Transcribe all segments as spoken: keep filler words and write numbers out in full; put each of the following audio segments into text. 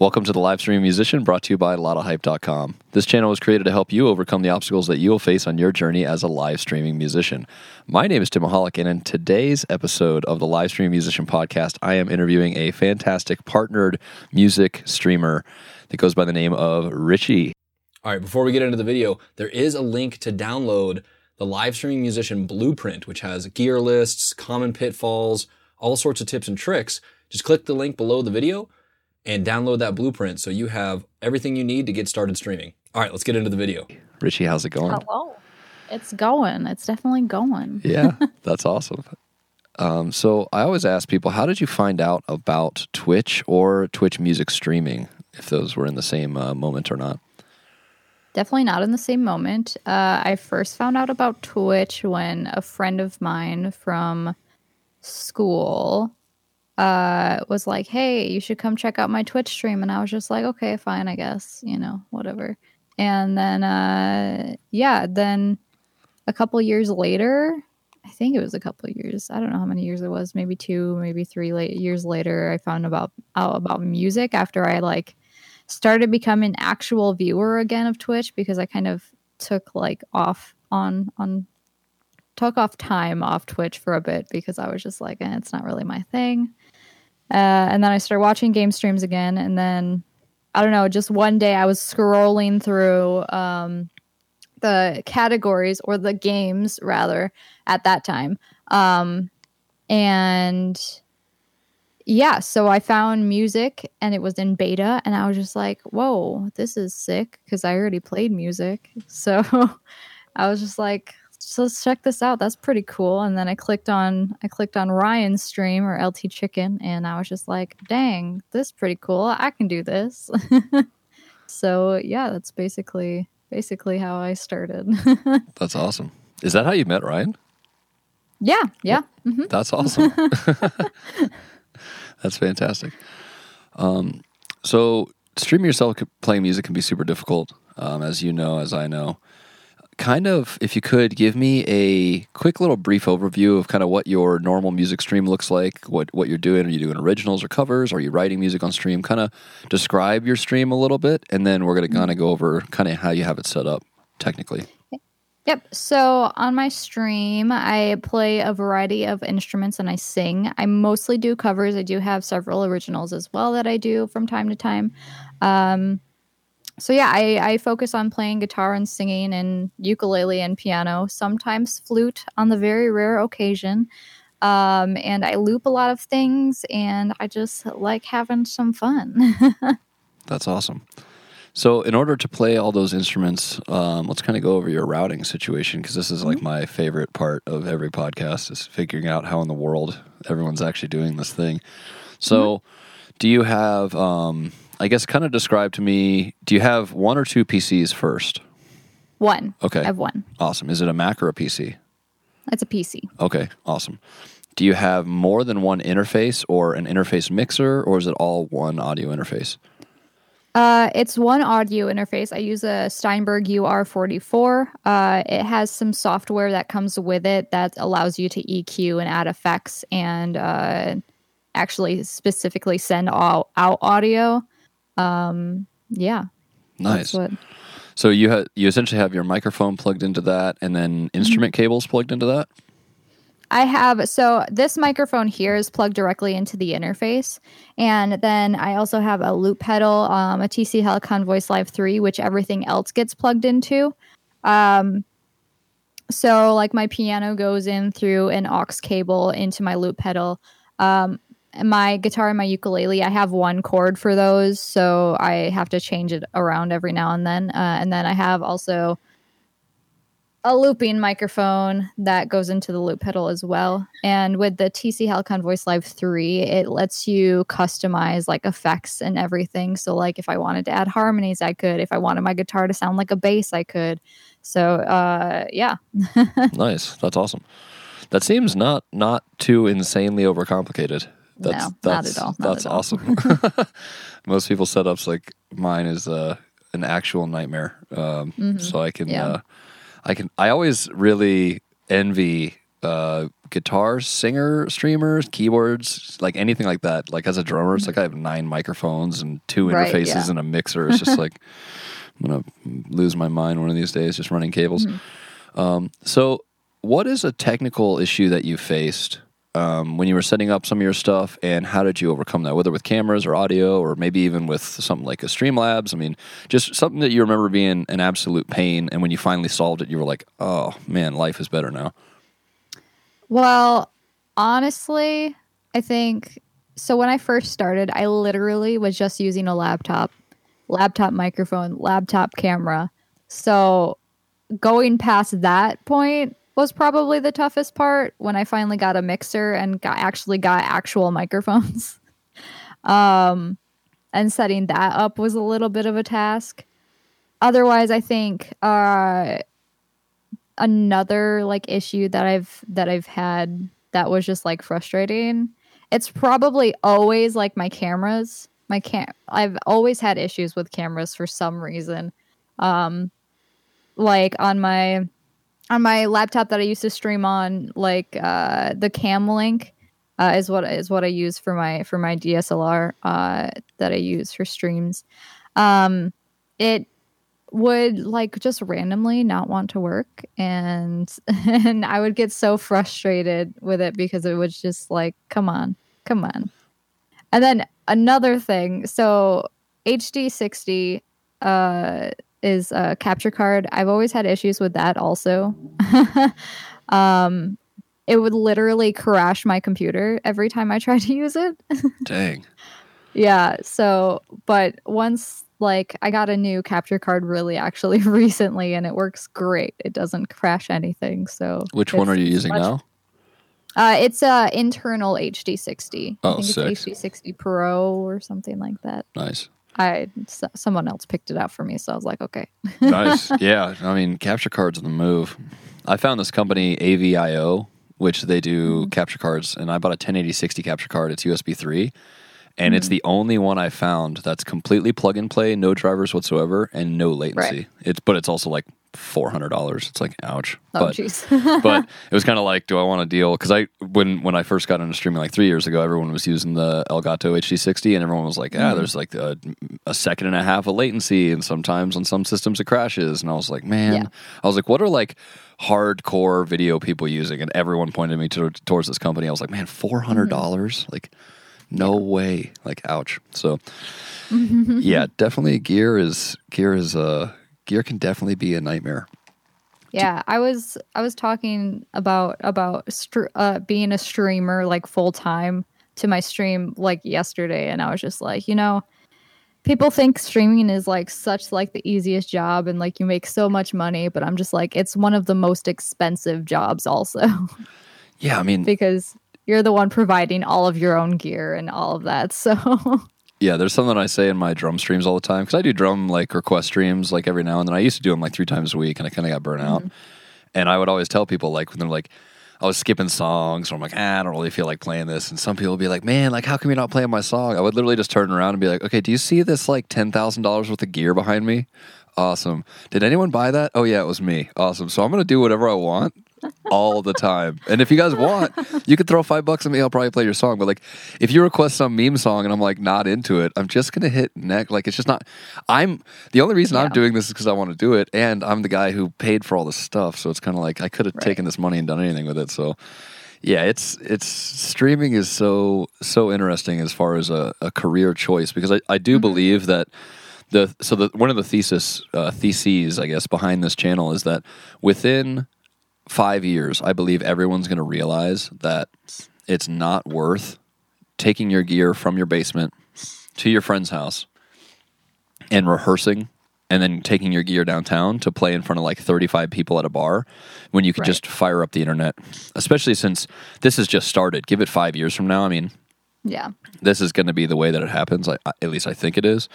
Welcome to The Live Streaming Musician, brought to you by Lotta Hype dot com. This channel was created to help you overcome the obstacles that you will face on your journey as a live streaming musician. My name is Timaholic, and in today's episode of the Live Streaming Musician podcast, I am interviewing a fantastic partnered music streamer that goes by the name of Richii. All right, before we get into the video, there is a link to download the Live Streaming Musician Blueprint, which has gear lists, common pitfalls, all sorts of tips and tricks. Just click the link below the video and download that blueprint so you have everything you need to get started streaming. All right, let's get into the video. Richii, how's it going? Hello. It's going. It's definitely going. Yeah, that's awesome. Um, so I always ask people, how did you find out about Twitch or Twitch music streaming, if those were in the same uh, moment or not? Definitely not in the same moment. Uh, I first found out about Twitch when a friend of mine from school Uh, was like, hey, you should come check out my Twitch stream. And I was just like, okay, fine, I guess, you know, whatever. And then, uh, yeah, then a couple years later, I think it was a couple years, I don't know how many years it was, maybe two, maybe three late years later, I found about, out about music after I like started becoming an actual viewer again of Twitch, because I kind of took like off on, on, took off time off Twitch for a bit because I was just like, eh, it's not really my thing. Uh, and then I started watching game streams again. And then, I don't know, just one day I was scrolling through um, the categories, or the games rather, at that time. Um, and yeah, so I found music and it was in beta. And I was just like, whoa, this is sick, because I already played music. So I was just like, so let's check this out. That's pretty cool. And then I clicked on I clicked on Ryan's stream, or L T Chicken, and I was just like, dang, this is pretty cool. I can do this. So yeah, that's basically basically how I started. That's awesome. Is that how you met Ryan? Yeah, yeah. Well, mm-hmm. That's awesome. That's fantastic. Um, so streaming yourself playing music can be super difficult, um, as you know, as I know. Kind of, if you could, give me a quick little brief overview of kind of what your normal music stream looks like, what what you're doing. Are you doing originals or covers? Are you writing music on stream? Kind of describe your stream a little bit, and then we're going to kind of go over kind of how you have it set up technically. Yep. So on my stream, I play a variety of instruments and I sing. I mostly do covers. I do have several originals as well that I do from time to time. Um So yeah, I, I focus on playing guitar and singing and ukulele and piano, sometimes flute on the very rare occasion. Um, and I loop a lot of things, and I just like having some fun. That's awesome. So in order to play all those instruments, um, let's kind of go over your routing situation, because this is like mm-hmm. my favorite part of every podcast, is figuring out how in the world everyone's actually doing this thing. So mm-hmm. do you have... Um, I guess kind of describe to me, do you have one or two P Cs first? One. Okay. I have one. Awesome. Is it a Mac or a P C? It's a P C. Okay, awesome. Do you have more than one interface, or an interface mixer, or is it all one audio interface? Uh, it's one audio interface. I use a Steinberg U R forty-four. Uh, it has some software that comes with it that allows you to E Q and add effects, and uh, actually specifically send all out audio. Um, yeah. Nice. What... So you ha- you essentially have your microphone plugged into that, and then instrument mm-hmm. cables plugged into that? I have, so this microphone here is plugged directly into the interface. And then I also have a loop pedal, um, a T C Helicon Voice Live three, which everything else gets plugged into. Um, so like my piano goes in through an aux cable into my loop pedal. Um, My guitar and my ukulele, I have one chord for those, so I have to change it around every now and then. Uh, and then I have also a looping microphone that goes into the loop pedal as well. And with the T C Helicon Voice Live three, it lets you customize like effects and everything. So like if I wanted to add harmonies, I could. If I wanted my guitar to sound like a bass, I could. So uh, yeah. Nice. That's awesome. That seems not not too insanely overcomplicated. That's, no, that's, not at all. Not that's at all. Awesome. Most people's setups, like mine, is uh, an actual nightmare. Um, mm-hmm. So I can, yeah. uh, I can. I always really envy uh, guitar singer, streamers, keyboards, like anything like that. Like as a drummer, it's like I have nine microphones and two right, interfaces yeah. and a mixer. It's just like I'm gonna lose my mind one of these days just running cables. Mm-hmm. Um, so, what is a technical issue that you faced um, when you were setting up some of your stuff, and how did you overcome that? Whether with cameras or audio, or maybe even with something like a Streamlabs. I mean, just something that you remember being an absolute pain, and when you finally solved it, you were like, "Oh man, life is better now." Well, honestly, I think, so when I first started, I literally was just using a laptop, laptop microphone, laptop camera. So going past that point was probably the toughest part, when I finally got a mixer and got, actually got actual microphones. um, and setting that up was a little bit of a task. Otherwise, I think... Uh, another like issue that I've that I've had that was just like frustrating, it's probably always like my cameras. My cam I've always had issues with cameras for some reason. Um like on my on my laptop that I used to stream on, like uh the Cam Link uh is what is what I use for my for my D S L R uh that I use for streams. Um it would like just randomly not want to work, and and I would get so frustrated with it because it was just like, come on, come on. And then another thing, so H D sixty uh is a capture card. I've always had issues with that also. um it would literally crash my computer every time I tried to use it. Dang. Yeah, so but once Like, I got a new capture card really actually recently, and it works great. It doesn't crash anything, so... Which one are you using much, now? Uh, it's an uh, internal H D sixty. Oh, I think sick. It's H D sixty Pro or something like that. Nice. I s- Someone else picked it out for me, so I was like, okay. Nice. Yeah, I mean, capture cards are the move. I found this company, A V I O, which they do mm-hmm. capture cards, and I bought a ten eighty sixty capture card. It's U S B three. And it's the only one I found that's completely plug and play, no drivers whatsoever, and no latency. Right. It's but it's also like four hundred dollars. It's like ouch. Oh, but jeez. But it was kind of like, do I want to deal? Because I when when I first got into streaming like three years ago, everyone was using the Elgato H D sixty, and everyone was like, ah, mm. there's like a, a second and a half of latency, and sometimes on some systems it crashes. And I was like, man, yeah. I was like, what are like hardcore video people using? And everyone pointed me to, towards this company. I was like, man, four hundred dollars, mm. like. No yeah. way. Like, ouch. So, yeah, definitely gear is, gear is, uh, gear can definitely be a nightmare. Yeah. I was, I was talking about, about, str- uh, being a streamer like full time to my stream like yesterday. And I was just like, you know, people think streaming is like such like the easiest job and like you make so much money, but I'm just like, it's one of the most expensive jobs also. Yeah. I mean, because you're the one providing all of your own gear and all of that, so... Yeah, there's something I say in my drum streams all the time, because I do drum, like, request streams, like, every now and then. I used to do them, like, three times a week, and I kind of got burnt mm-hmm. out. And I would always tell people, like, when they're like, I was skipping songs, or I'm like, ah, I don't really feel like playing this. And some people would be like, man, like, how come you're not playing my song? I would literally just turn around and be like, okay, do you see this, like, ten thousand dollars worth of gear behind me? Awesome. Did anyone buy that? Oh, yeah, it was me. Awesome. So I'm going to do whatever I want. All the time. And if you guys want, you could throw five bucks at me, I'll probably play your song. But like if you request some meme song and I'm like not into it, I'm just gonna hit neck. Like it's just not I'm the only reason yeah. I'm doing this is because I want to do it, and I'm the guy who paid for all this stuff. So it's kind of like I could have right. taken this money and done anything with it. So yeah, it's it's streaming is so so interesting as far as a, a career choice, because I, I do mm-hmm. believe that the so the one of the thesis uh, theses I guess behind this channel is that within five years, I believe everyone's going to realize that it's not worth taking your gear from your basement to your friend's house and rehearsing and then taking your gear downtown to play in front of like thirty-five people at a bar when you could right. just fire up the internet, especially since this has just started. Give it five years from now. I mean, yeah, this is going to be the way that it happens. I, at least I think it is.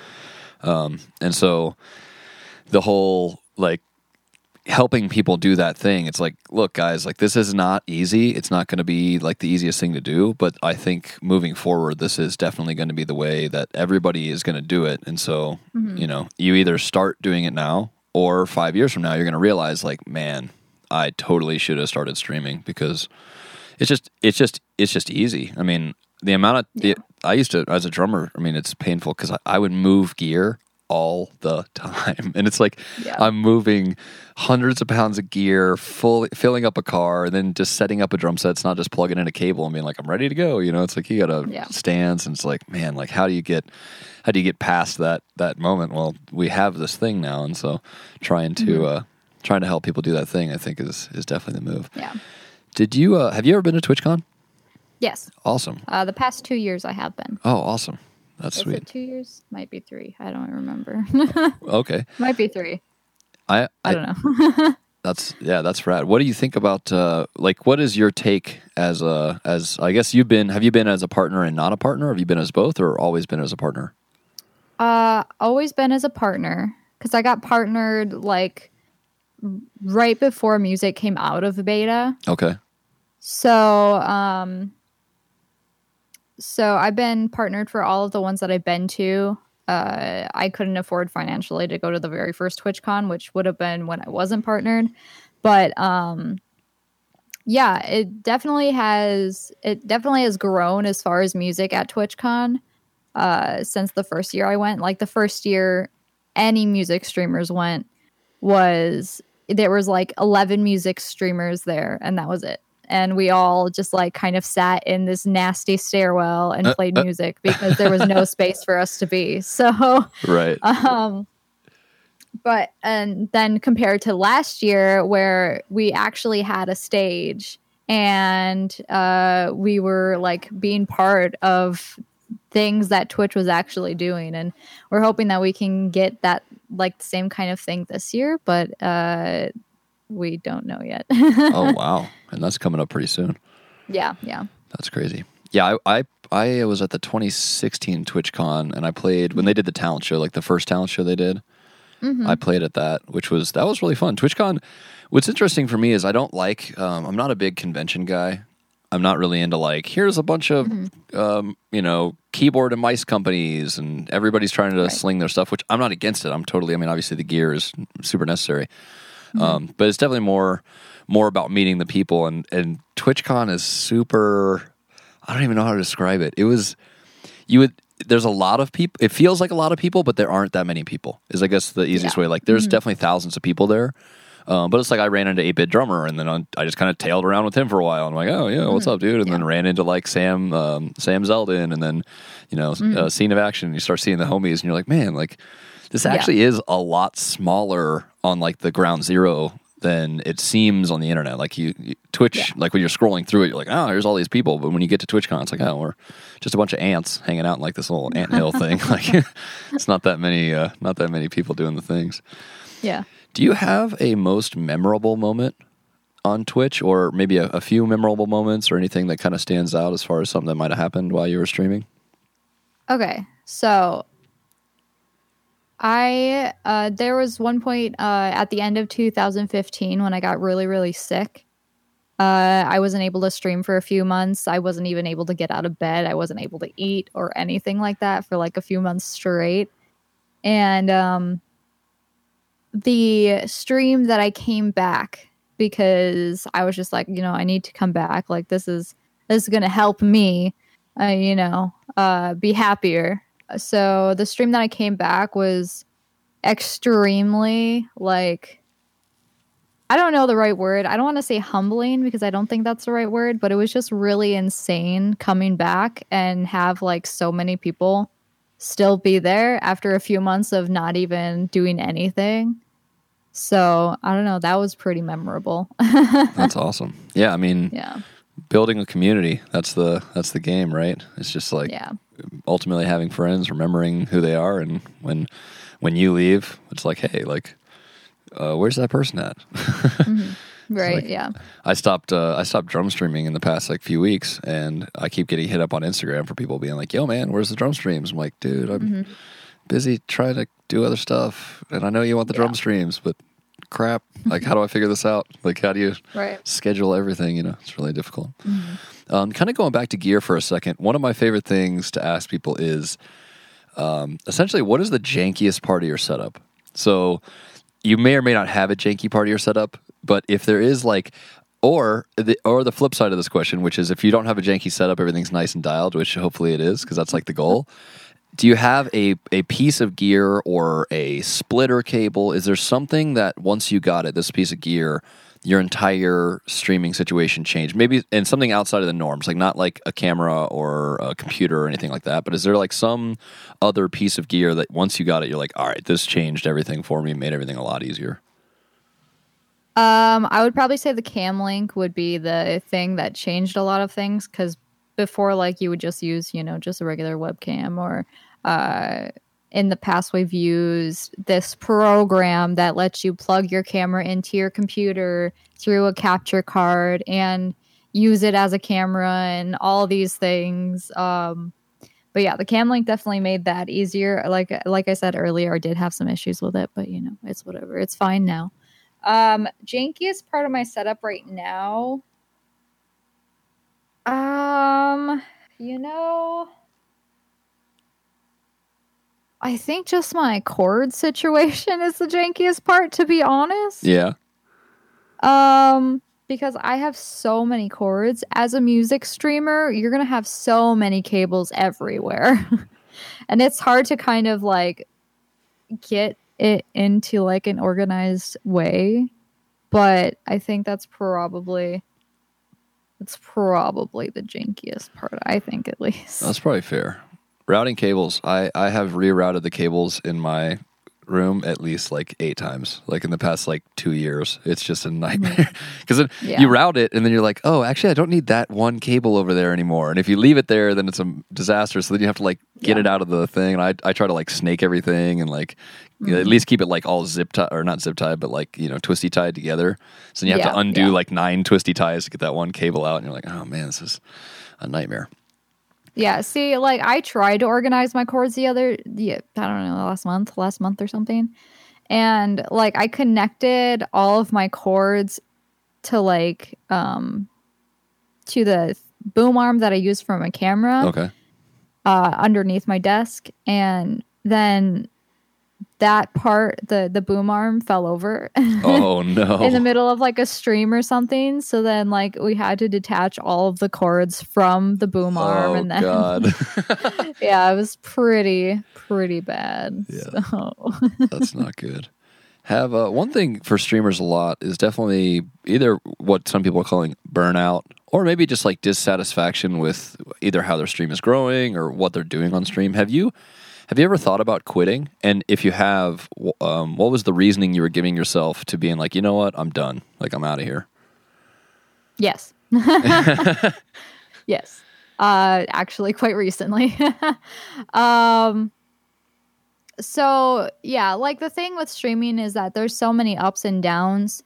Um, and so the whole like, helping people do that thing, it's like, look guys, like this is not easy, it's not going to be like the easiest thing to do, but I think moving forward this is definitely going to be the way that everybody is going to do it. And so mm-hmm. you know, you either start doing it now or five years from now you're going to realize like, man, I totally should have started streaming because it's just it's just it's just easy. I mean, the amount of yeah. the, I used to as a drummer. I mean, it's painful because I, I would move gear all the time, and it's like yeah. I'm moving hundreds of pounds of gear, full filling up a car, and then just setting up a drum set. It's not just plugging in a cable and being like, I'm ready to go. You know, it's like you got a yeah. stance, and it's like, man, like how do you get how do you get past that that moment? Well, we have this thing now, and so trying to mm-hmm. uh, trying to help people do that thing, I think is is definitely the move. Yeah. Did you uh, have you ever been to TwitchCon? Yes. Awesome. Uh, the past two years, I have been. Oh, awesome! That's Is sweet. It two years? Might be three. I don't remember. Okay. Might be three. I I, I don't know. That's yeah. That's rad. What do you think about uh, like what is your take as a as I guess you've been have you been as a partner and not a partner? Have you been as both or always been as a partner? Uh, always been as a partner because I got partnered like right before music came out of beta. Okay. So, um, so I've been partnered for all of the ones that I've been to. Uh, I couldn't afford financially to go to the very first TwitchCon, which would have been when I wasn't partnered. But, um, yeah, it definitely has, it definitely has grown as far as music at TwitchCon, uh, since the first year I went. Like the first year any music streamers went was, there was like eleven music streamers there and that was it. And we all just like kind of sat in this nasty stairwell and uh, played uh, music because there was no space for us to be. So, right. Um, but, and then compared to last year where we actually had a stage and uh, we were like being part of things that Twitch was actually doing. And we're hoping that we can get that like the same kind of thing this year. But, uh, we don't know yet. Oh, wow. And that's coming up pretty soon. Yeah, yeah. That's crazy. Yeah, I I, I was at the twenty sixteen TwitchCon, and I played, when they did the talent show, like the first talent show they did, mm-hmm. I played at that, which was, that was really fun. TwitchCon, what's interesting for me is I don't like, um, I'm not a big convention guy. I'm not really into like, here's a bunch of, mm-hmm. um, you know, keyboard and mice companies, and everybody's trying to right. sling their stuff, which I'm not against it. I'm totally, I mean, obviously the gear is super necessary. Um, but it's definitely more more about meeting the people, and, and TwitchCon is super, I don't even know how to describe it. It was, you would, there's a lot of people, it feels like a lot of people, but there aren't that many people, is I guess the easiest yeah. way. Like there's mm-hmm. definitely thousands of people there, um, but it's like I ran into eight-Bit Drummer, and then I, I just kind of tailed around with him for a while, and I'm like, oh yeah, what's mm-hmm. up, dude? And yeah. then ran into like Sam, um, Sam Zeldin, and then, you know, mm-hmm. uh, Scene of Action, and you start seeing the homies, and you're like, man, like, this actually yeah. is a lot smaller on like the ground zero than it seems on the internet. Like you, you Twitch, yeah. like when you're scrolling through it, you're like, oh, here's all these people. But when you get to TwitchCon, it's like, oh, we're just a bunch of ants hanging out in like this little ant hill thing. Like it's not that many, uh, not that many people doing the things. Yeah. Do you have a most memorable moment on Twitch, or maybe a, a few memorable moments, or anything that kind of stands out as far as something that might have happened while you were streaming? Okay, so. I, uh, there was one point, uh, at the end of two thousand fifteen when I got really, really sick. Uh, I wasn't able to stream for a few months. I wasn't even able to get out of bed. I wasn't able to eat or anything like that for like a few months straight. And, um, the stream that I came back because I was just like, you know, I need to come back. Like this is, this is going to help me, uh, you know, uh, be happier. So the stream that I came back was extremely, like, I don't know the right word. I don't want to say humbling because I don't think that's the right word, but it was just really insane coming back and have like so many people still be there after a few months of not even doing anything. So I don't know. That was pretty memorable. That's awesome. Yeah. I mean, yeah. Building a community. That's the, that's the game, right? It's just like, yeah. ultimately having friends, remembering who they are, and when when you leave, it's like, hey, like uh where's that person at? Mm-hmm. Right. Like, yeah, I stopped uh I stopped drum streaming in the past like few weeks, and I keep getting hit up on Instagram for people being like, yo man, where's the drum streams? I'm like, dude, I'm mm-hmm. busy trying to do other stuff, and I know you want the yeah. drum streams, but crap, like how do I figure this out? Like how do you right. schedule everything? You know, it's really difficult. Mm-hmm. Um, kind of going back to gear for a second, one of my favorite things to ask people is um, essentially what is the jankiest part of your setup? So you may or may not have a janky part of your setup, But if there is like, or the, or the flip side of this question, which is if you don't have a janky setup, everything's nice and dialed, which hopefully it is, because that's like the goal. Do you have a, a piece of gear or a splitter cable? Is there something that once you got it, this piece of gear, your entire streaming situation changed? Maybe, and something outside of the norms, like not like a camera or a computer or anything like that, but is there like some other piece of gear that once you got it, you're like, all right, this changed everything for me, made everything a lot easier? Um, I would probably say the Cam Link would be the thing that changed a lot of things, because before, like, you would just use, you know, just a regular webcam, or uh, in the past we've used this program that lets you plug your camera into your computer through a capture card and use it as a camera and all these things. Um, but yeah, the Cam Link definitely made that easier. Like, like I said earlier, I did have some issues with it, but you know, it's whatever. It's fine now. Um, jankiest part of my setup right now. Um, you know, I think just my cord situation is the jankiest part, to be honest. Yeah. Um, because I have so many cords. As a music streamer, you're going to have so many cables everywhere. And it's hard to kind of like get it into like an organized way. But I think that's probably... It's probably the jankiest part, I think, at least. That's probably fair. Routing cables. I, I have rerouted the cables in my room at least like eight times, like in the past like two years. It's just a nightmare. Because yeah. You route it and then you're like, oh, actually, I don't need that one cable over there anymore. And if you leave it there, then it's a disaster. So then you have to like get yeah. it out of the thing. And I, I try to like snake everything and like mm-hmm. at least keep it like all zip tied, or not zip tied, but like, you know, twisty tied together. So then you have yeah, to undo yeah. like nine twisty ties to get that one cable out. And you're like, oh man, this is a nightmare. Yeah, see, like, I tried to organize my cords the other, yeah, I don't know, last month, last month or something. And, like, I connected all of my cords to, like, um, to the boom arm that I use for my camera. Okay. Uh, underneath my desk. And then that part, the, the boom arm fell over. Oh, no. In the middle of, like, a stream or something. So then, like, we had to detach all of the cords from the boom arm. Oh, and then, God. Yeah, it was pretty, pretty bad. Yeah. So. That's not good. Have uh, one thing for streamers a lot is definitely either what some people are calling burnout, or maybe just, like, dissatisfaction with either how their stream is growing or what they're doing on stream. Have you... Have you ever thought about quitting? And if you have, um, what was the reasoning you were giving yourself to being like, you know what, I'm done. Like, I'm out of here. Yes. Yes. Uh, actually, quite recently. um, so, yeah, like the thing with streaming is that there's so many ups and downs.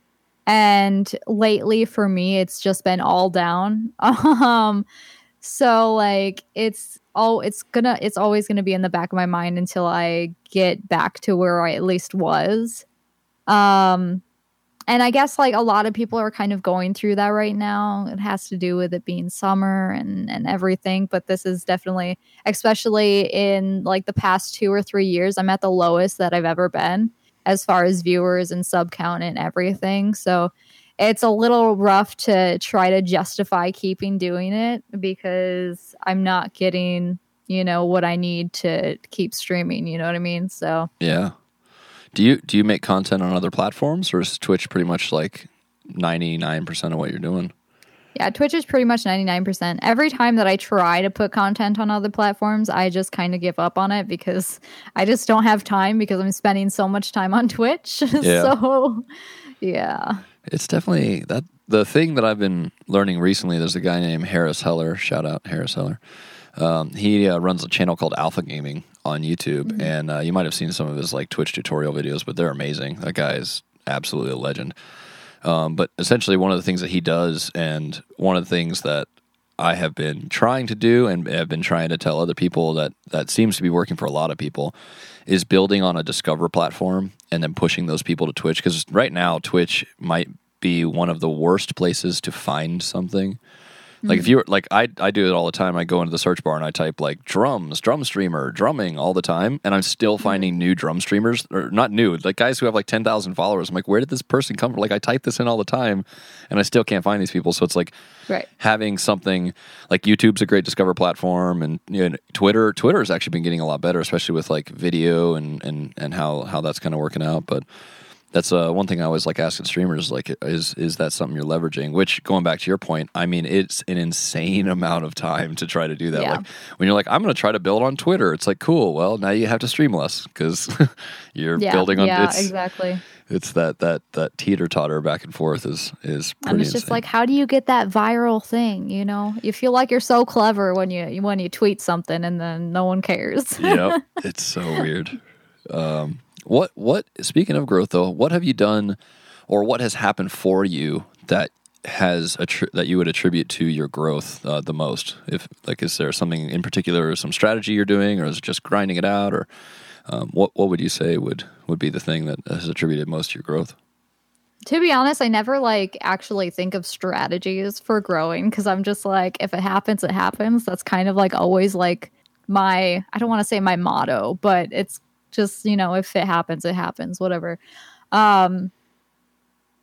And lately, for me, it's just been all down. um, so, like, it's... Oh, it's gonna it's always gonna be in the back of my mind until I get back to where I at least was. Um, and I guess like a lot of people are kind of going through that right now. It has to do with it being summer and, and everything. But this is definitely, especially in like the past two or three years, I'm at the lowest that I've ever been as far as viewers and sub count and everything. So it's a little rough to try to justify keeping doing it because I'm not getting, you know, what I need to keep streaming. You know what I mean? So yeah. Do you do you make content on other platforms, or is Twitch pretty much like ninety-nine percent of what you're doing? Yeah, Twitch is pretty much ninety-nine percent. Every time that I try to put content on other platforms, I just kind of give up on it because I just don't have time because I'm spending so much time on Twitch. Yeah. So yeah. It's definitely that the thing that I've been learning recently. There's a guy named Harris Heller. Shout out Harris Heller. Um, he uh, runs a channel called Alpha Gaming on YouTube, mm-hmm. and uh, you might have seen some of his like Twitch tutorial videos, but they're amazing. That guy is absolutely a legend. Um, but essentially, one of the things that he does, and one of the things that I have been trying to do, and have been trying to tell other people that that seems to be working for a lot of people, is building on a Discover platform and then pushing those people to Twitch. Because right now, Twitch might be one of the worst places to find something. Mm-hmm. Like if you were, like I I do it all the time. I go into the search bar and I type like drums, drum streamer, drumming all the time, and I'm still finding mm-hmm. new drum streamers, or not new, like guys who have like ten thousand followers. I'm like, where did this person come from? Like I type this in all the time, and I still can't find these people. So it's like right. having something like YouTube's a great discover platform, and you know, Twitter Twitter has actually been getting a lot better, especially with like video and and and how how that's kind of working out, but. That's uh, one thing I always like asking streamers, like, is is that something you're leveraging? Which, going back to your point, I mean, it's an insane amount of time to try to do that. Yeah. Like when you're like, I'm going to try to build on Twitter. It's like, cool. Well, now you have to stream less because you're yeah, building on. Yeah, it's, exactly. It's that that that teeter totter back and forth is is. Pretty and it's insane. Just like, how do you get that viral thing? You know, you feel like you're so clever when you when you tweet something and then no one cares. Yep, it's so weird. Um, What what speaking of growth though, what have you done, or what has happened for you that has attri- that you would attribute to your growth uh, the most? If like, is there something in particular, or some strategy you're doing, or is it just grinding it out, or um, what what would you say would, would be the thing that has attributed most to your growth? To be honest, I never like actually think of strategies for growing because I'm just like, if it happens, it happens. That's kind of like always like my I don't want to say my motto, but it's. Just, you know, if it happens, it happens, whatever. Um,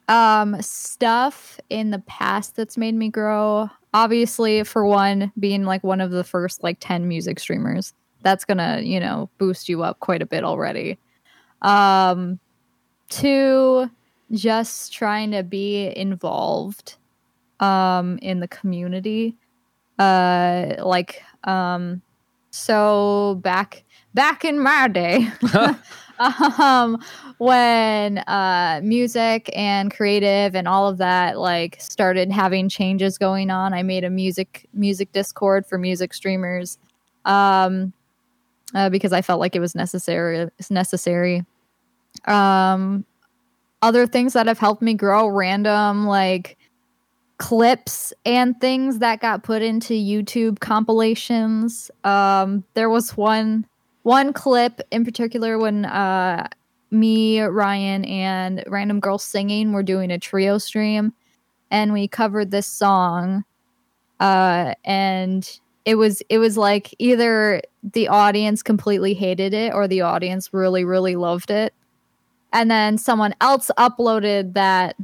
um, stuff in the past that's made me grow. Obviously, for one, being like one of the first like ten music streamers. That's going to, you know, boost you up quite a bit already. Um, two, just trying to be involved um, in the community. Uh, like, um, so back... Back in my day, um, when uh, music and creative and all of that like started having changes going on, I made a music music Discord for music streamers um, uh, because I felt like it was necessary. necessary. Um, other things that have helped me grow, random like clips and things that got put into YouTube compilations. Um, there was one... One clip in particular when uh, me, Ryan, and Random Girl singing were doing a trio stream, and we covered this song, uh, and it was it was like either the audience completely hated it or the audience really really loved it, and then someone else uploaded that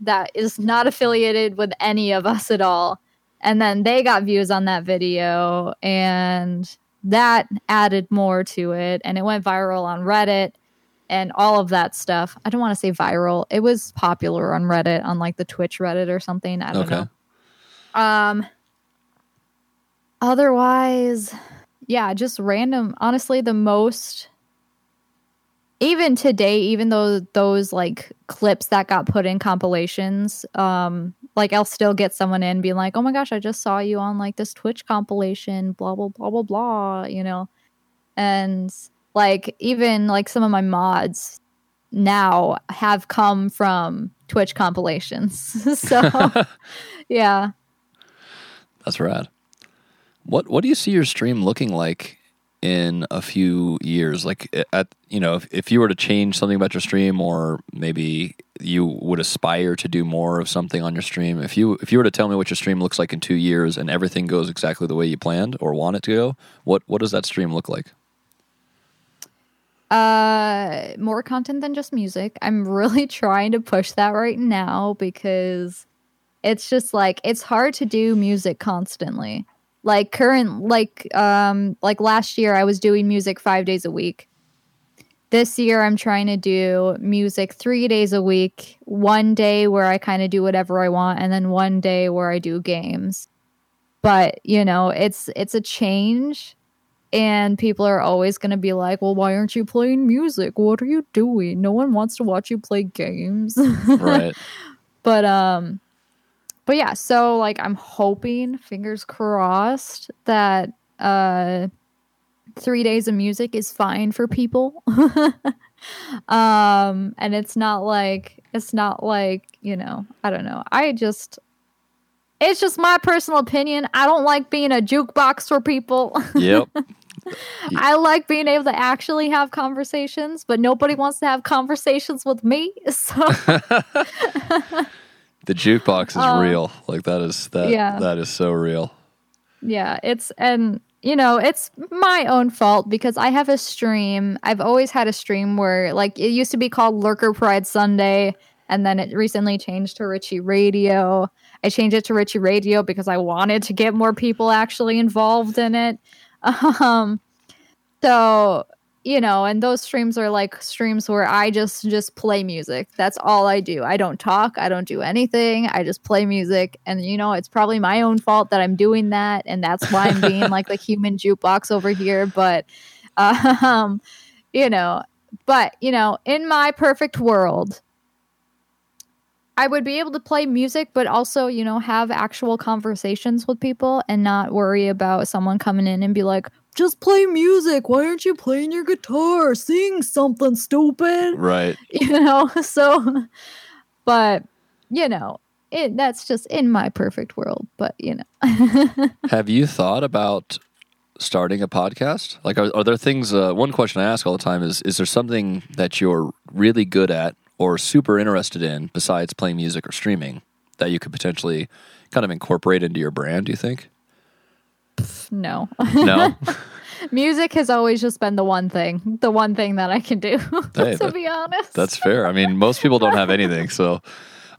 that is not affiliated with any of us at all, and then they got views on that video and. That added more to it, and it went viral on Reddit and all of that stuff. I don't want to say viral. It was popular on Reddit, on like the Twitch Reddit or something. I don't okay. know. Um, otherwise, yeah, just random. Honestly, the most... Even today, even though those like clips that got put in compilations, um, like I'll still get someone in being like, oh my gosh, I just saw you on like this Twitch compilation, blah, blah, blah, blah, blah, you know? And like even like some of my mods now have come from Twitch compilations. So yeah. That's rad. What, what do you see your stream looking like in a few years? Like at you know if, if you were to change something about your stream, or maybe you would aspire to do more of something on your stream, if you if you were to tell me what your stream looks like in two years and everything goes exactly the way you planned or want it to go, what what does that stream look like? Uh more content than just music. I'm really trying to push that right now because it's just like it's hard to do music constantly. Like current, like um, like last year, I was doing music five days a week. This year, I'm trying to do music three days a week. One day where I kind of do whatever I want, and then one day where I do games. But you know, it's it's a change, and people are always going to be like, "Well, why aren't you playing music? What are you doing? No one wants to watch you play games." Right. But um. But yeah, so like I'm hoping, fingers crossed, that uh, three days of music is fine for people, um, and it's not like it's not like you know I don't know. I just it's just my personal opinion. I don't like being a jukebox for people. Yep. I like being able to actually have conversations, but nobody wants to have conversations with me. So. The jukebox is um, real. Like that is that yeah. that is so real. Yeah, it's and you know, it's my own fault because I have a stream. I've always had a stream where like it used to be called Lurker Pride Sunday and then it recently changed to Richii Radio. I changed it to Richii Radio because I wanted to get more people actually involved in it. Um so you know, and those streams are like streams where I just just play music. That's all I do. I don't talk. I don't do anything. I just play music. And, you know, it's probably my own fault that I'm doing that. And that's why I'm being like the human jukebox over here. But, um, you know, but, you know, in my perfect world, I would be able to play music, but also, you know, have actual conversations with people and not worry about someone coming in and be like, just play music. Why aren't you playing your guitar? Sing something, stupid. Right. You know, so, but, you know, it, that's just in my perfect world, but, you know. Have you thought about starting a podcast? Like, are, are there things, uh, one question I ask all the time is, is there something that you're really good at or super interested in besides playing music or streaming that you could potentially kind of incorporate into your brand, do you think? No. No. Music has always just been the one thing, the one thing that I can do, hey, to that, be honest. That's fair. I mean, most people don't have anything. So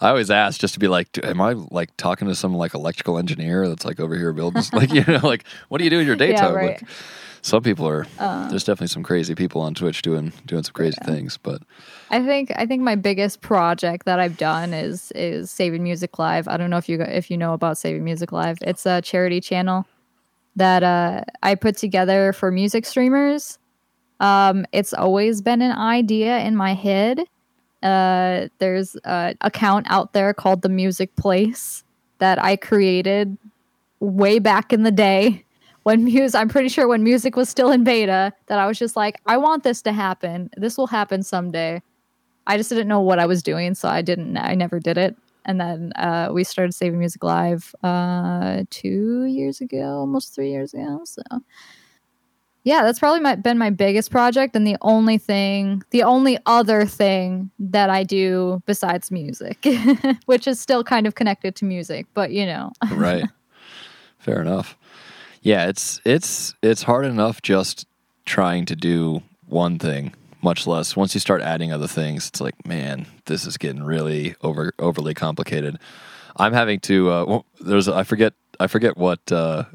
I always ask just to be like, am I like talking to some like electrical engineer that's like over here building, like, you know, like, what do you do in your daytime? Yeah, right. Like, some people are, uh, there's definitely some crazy people on Twitch doing, doing some crazy yeah. things, but I think, I think my biggest project that I've done is, is Saving Music Live. I don't know if you, if you know about Saving Music Live. It's a charity channel that uh, I put together for music streamers. Um, it's always been an idea in my head. Uh, there's an account out there called The Music Place that I created way back in the day when music, I'm pretty sure when music was still in beta, that I was just like, I want this to happen. This will happen someday. I just didn't know what I was doing, so I didn't, I never did it. And then uh, we started Saving Music Live uh, two years ago, almost three years ago. So, yeah, that's probably my, been my biggest project. And the only thing, the only other thing that I do besides music, which is still kind of connected to music, but, you know. Right. Fair enough. Yeah, it's it's it's hard enough just trying to do one thing. Much less once you start adding other things, it's like, man, this is getting really over overly complicated. I'm having to. Uh, well, there's I forget I forget what uh,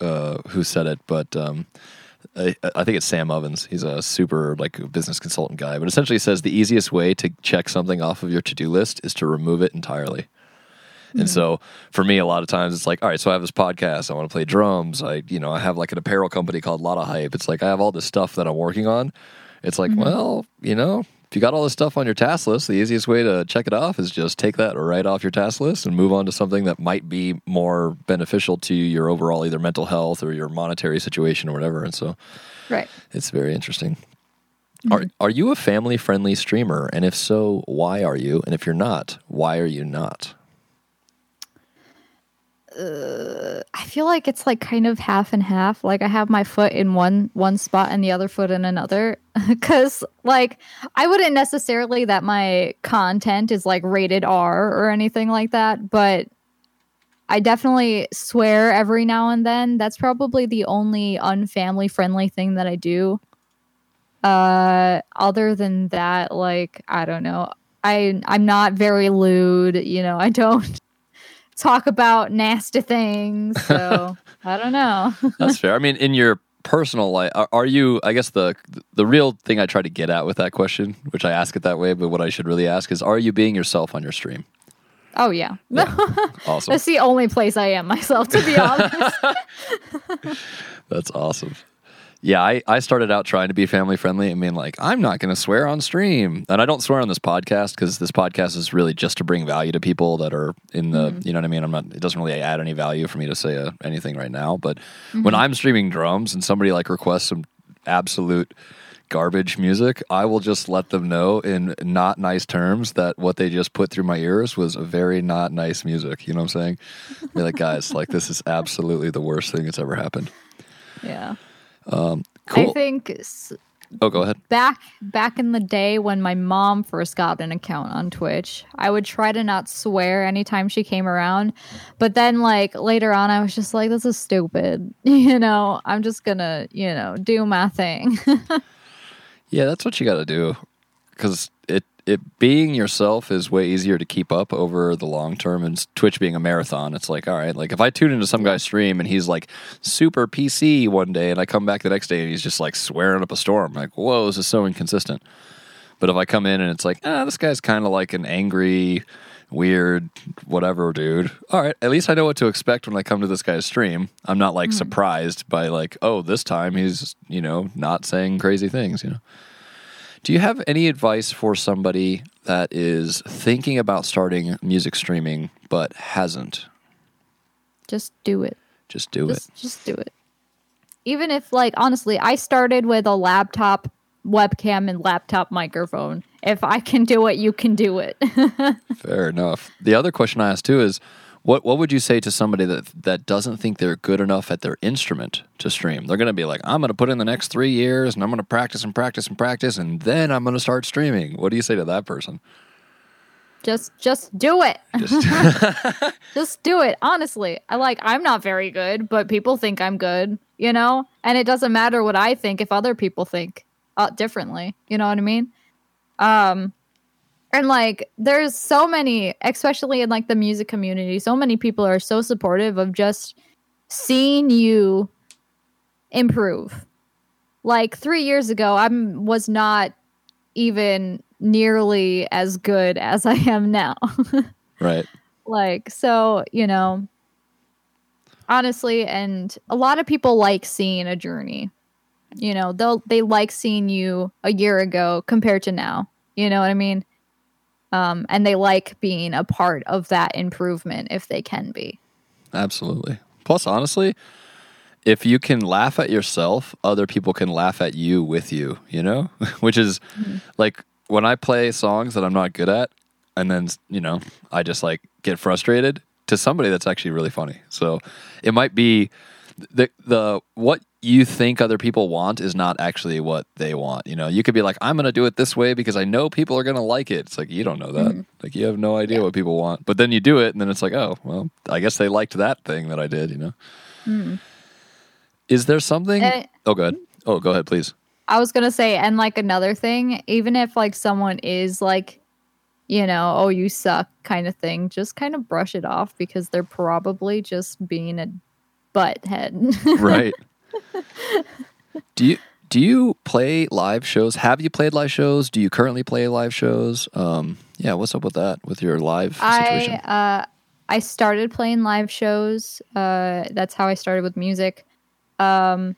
uh, who said it, but um, I, I think it's Sam Ovens. He's a super like business consultant guy, but essentially says the easiest way to check something off of your to do list is to remove it entirely. And so for me, a lot of times it's like, all right, so I have this podcast. I want to play drums. I, you know, I have like an apparel company called LottaHype. It's like, I have all this stuff that I'm working on. It's like, mm-hmm. well, you know, if you got all this stuff on your task list, the easiest way to check it off is just take that right off your task list and move on to something that might be more beneficial to your overall either mental health or your monetary situation or whatever. And so right. it's very interesting. Mm-hmm. Are, are you a family-friendly streamer? And if so, why are you? And if you're not, why are you not? Uh, I feel like it's like kind of half and half. Like I have my foot in one one spot and the other foot in another. Because like I wouldn't necessarily that my content is like rated R or anything like that. But I definitely swear every now and then. That's probably the only unfamily friendly thing that I do. Uh, other than that, like I don't know. I I'm not very lewd. You know, I don't. Talk about nasty things, so I don't know. That's fair. I mean, in your personal life, are, are you, I guess the the real thing I try to get at with that question, which I ask it that way, but what I should really ask is, are you being yourself on your stream? Oh, yeah. yeah. Awesome. That's the only place I am myself, to be honest. That's awesome. Yeah, I, I started out trying to be family friendly. I mean, like, I'm not going to swear on stream. And I don't swear on this podcast because this podcast is really just to bring value to people that are in the, mm-hmm. you know what I mean? I'm not, it doesn't really add any value for me to say uh, anything right now. But mm-hmm. when I'm streaming drums and somebody like requests some absolute garbage music, I will just let them know in not nice terms that what they just put through my ears was very not nice music. You know what I'm saying? Be like, guys, like, this is absolutely the worst thing that's ever happened. Yeah. Um, cool. I think Oh, go ahead. Back back in the day when my mom first got an account on Twitch, I would try to not swear anytime she came around. But then, like, later on, I was just like, this is stupid. You know, I'm just going to, you know, do my thing. Yeah, that's what you got to do. Because it, it being yourself is way easier to keep up over the long term. And Twitch being a marathon, it's like, all right, like if I tune into some guy's stream and he's like super P C one day and I come back the next day and he's just like swearing up a storm, like, whoa, this is so inconsistent. But if I come in and it's like, ah, this guy's kind of like an angry, weird, whatever dude. All right, at least I know what to expect when I come to this guy's stream. I'm not like mm-hmm. surprised by like, oh, this time he's, you know, not saying crazy things, you know. Do you have any advice for somebody that is thinking about starting music streaming but hasn't? Just do it. Just do just, it. Just do it. Even if, like, honestly, I started with a laptop webcam and laptop microphone. If I can do it, you can do it. Fair enough. The other question I asked, too, is what what would you say to somebody that that doesn't think they're good enough at their instrument to stream? They're going to be like, I'm going to put in the next three years, and I'm going to practice and practice and practice, and then I'm going to start streaming. What do you say to that person? Just just do it. Just, just do it, honestly. I like, I'm not very good, but people think I'm good, you know? And it doesn't matter what I think if other people think uh, differently. You know what I mean? Um. And, like, there's so many, especially in, like, the music community, so many people are so supportive of just seeing you improve. Like, three years ago, I was not even nearly as good as I am now. Right. Like, so, you know, honestly, and a lot of people like seeing a journey. You know, they'll they like seeing you a year ago compared to now. You know what I mean? Um, and they like being a part of that improvement if they can be. Absolutely. Plus, honestly, if you can laugh at yourself, other people can laugh at you with you, you know? Which is, mm-hmm. like, when I play songs that I'm not good at, and then, you know, I just, like, get frustrated, to somebody that's actually really funny. So it might be the the what you think other people want is not actually what they want. You know, you could be like, I'm going to do it this way because I know people are going to like it. It's like, you don't know that. Mm-hmm. Like, you have no idea yeah. what people want. But then you do it, and then it's like, oh, well, I guess they liked that thing that I did, you know? Mm. Is there something? Uh, oh, go ahead. Oh, go ahead, please. I was going to say, and, like, another thing, even if, like, someone is, like, you know, oh, you suck kind of thing, just kind of brush it off because they're probably just being a butthead. Right. do you do you play live shows? Have you played live shows? Do you currently play live shows? Um, yeah, what's up with that? With your live situation? I uh, I started playing live shows. Uh, that's how I started with music. Um,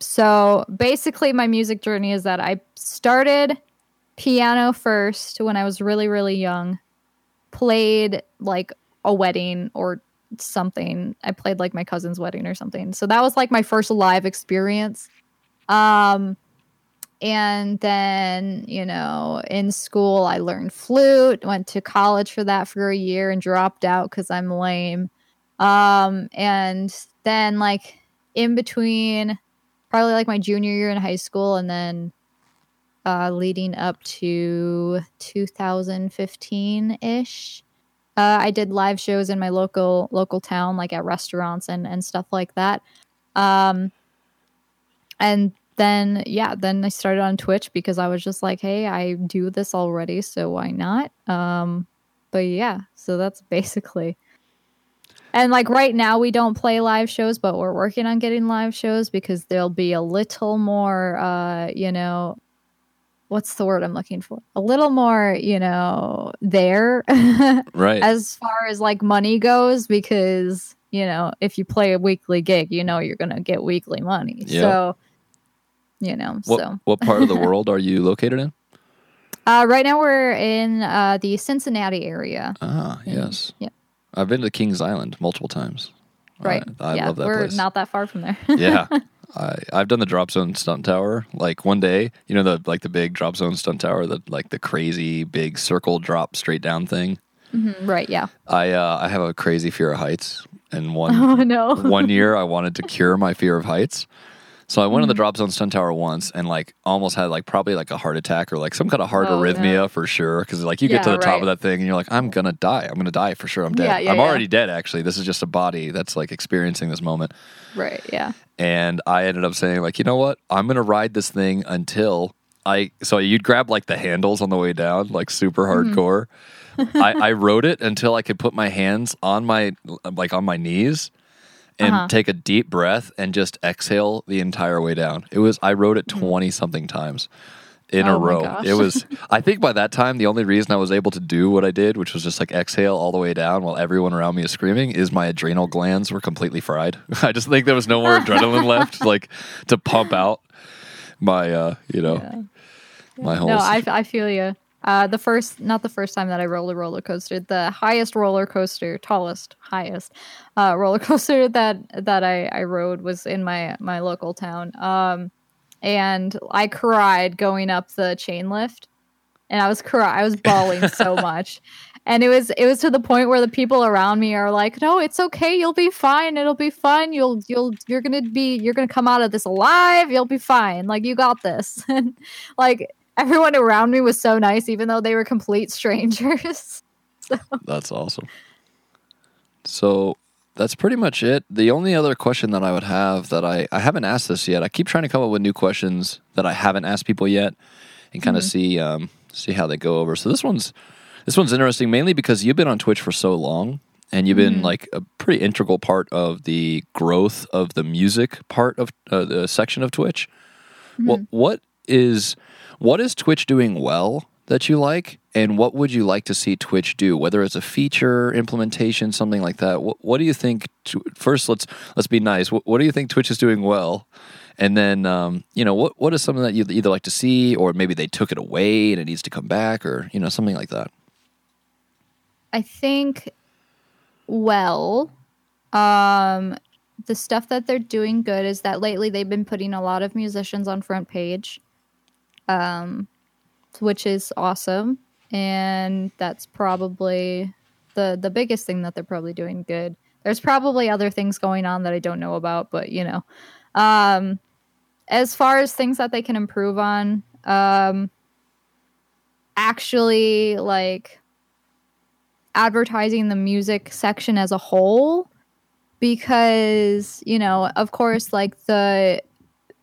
so basically, my music journey is that I started piano first when I was really really young. Played like a wedding or something. I played like my cousin's wedding or something. So that was like my first live experience. Um, and then, you know, in school I learned flute, went to college for that for a year and dropped out because I'm lame. Um, and then like in between probably like my junior year in high school and then uh, leading up to two thousand fifteen ish. Uh, I did live shows in my local local town, like at restaurants and, and stuff like that. Um, and then, yeah, then I started on Twitch because I was just like, hey, I do this already, so why not? Um, but yeah, so that's basically. And like right now we don't play live shows, but we're working on getting live shows because there'll be a little more, uh, you know, what's the word I'm looking for? A little more, you know, there. Right. As far as like money goes, because, you know, if you play a weekly gig, you know, you're going to get weekly money. Yeah. So, you know, what, so. What part of the world are you located in? Uh, right now we're in uh, the Cincinnati area. Ah, and, yes. Yeah. I've been to Kings Island multiple times. Right. I, I yeah, love that we're place. We're not that far from there. Yeah. I, I've done the drop zone stunt tower. Like one day, you know, the like the big drop zone stunt tower, the like the crazy big circle drop straight down thing. Mm-hmm, right. Yeah. I uh, I have a crazy fear of heights, and one oh, no. one year I wanted to cure my fear of heights, So I went mm-hmm. to the Drop Zone Stun Tower once and like almost had like probably like a heart attack or like some kind of heart oh, arrhythmia no. for sure. Because like you yeah, get to the right. top of that thing and you're like, I'm going to die. I'm going to die for sure. I'm dead. Yeah, yeah, I'm yeah. already dead actually. This is just a body that's like experiencing this moment. Right. Yeah. And I ended up saying like, you know what? I'm going to ride this thing until I, so you'd grab like the handles on the way down, like super hardcore. Mm-hmm. I, I rode it until I could put my hands on my, like on my knees. And uh-huh. take a deep breath and just exhale the entire way down. It was, I rode it twenty-something times in oh a row. Gosh. It was, I think by that time, the only reason I was able to do what I did, which was just like exhale all the way down while everyone around me is screaming, is my adrenal glands were completely fried. I just think there was no more adrenaline left, like, to pump out my, uh, you know, yeah. my whole... No, I, I feel you. Uh, the first, not the first time that I rolled a roller coaster, the highest roller coaster, tallest, highest uh, roller coaster that that I, I rode was in my, my local town. Um, and I cried going up the chain lift, and I was cry, I was bawling so much. And it was it was to the point where the people around me are like, "No, it's okay. You'll be fine. It'll be fun. You'll you'll you're gonna be you're gonna come out of this alive. You'll be fine. Like you got this." And like. Everyone around me was so nice, even though they were complete strangers. So. That's awesome. So that's pretty much it. The only other question that I would have that I, I haven't asked this yet, I keep trying to come up with new questions that I haven't asked people yet and kind of mm-hmm. see um, see how they go over. So this one's this one's interesting, mainly because you've been on Twitch for so long, and you've mm-hmm. been like a pretty integral part of the growth of the music part of uh, the section of Twitch. Mm-hmm. Well, what is... What is Twitch doing well that you like, and what would you like to see Twitch do? Whether it's a feature, implementation, something like that. What, what do you think? First, let's let's be nice. What, what do you think Twitch is doing well? And then, um, you know, what what is something that you'd either like to see, or maybe they took it away and it needs to come back, or you know, something like that. I think, well, um, the stuff that they're doing good is that lately they've been putting a lot of musicians on front page. Um, which is awesome, and that's probably the the biggest thing that they're probably doing good. There's probably other things going on that I don't know about, but you know, um, as far as things that they can improve on, um, actually like advertising the music section as a whole, because you know, of course, like the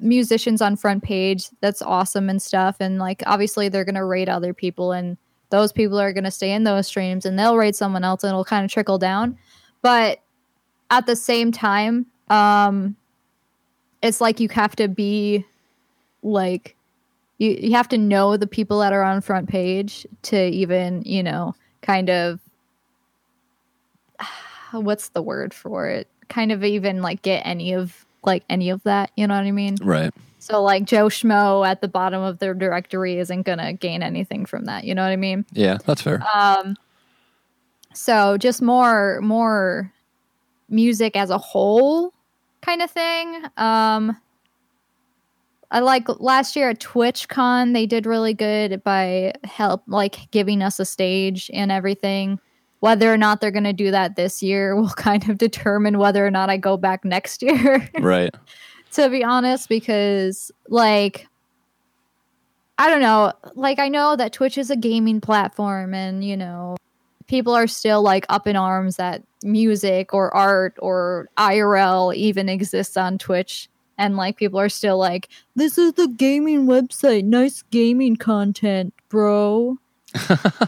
musicians on front page, that's awesome and stuff, and like obviously they're gonna rate other people, and those people are gonna stay in those streams, and they'll rate someone else, and it'll kind of trickle down. But at the same time, um it's like you have to be like you, you have to know the people that are on front page to even, you know, kind of what's the word for it kind of even like get any of like any of that, you know what I mean? Right. So like Joe Schmo at the bottom of their directory isn't gonna gain anything from that, you know what I mean? Yeah, that's fair. Um, so just more more music as a whole kind of thing. Um, I like last year at TwitchCon they did really good by help like giving us a stage and everything. Whether or not they're going to do that this year will kind of determine whether or not I go back next year. Right. To be honest, because, like, I don't know. Like, I know that Twitch is a gaming platform, and, you know, people are still, like, up in arms that music or art or I R L even exists on Twitch. And, like, people are still like, this is the gaming website. Nice gaming content, bro.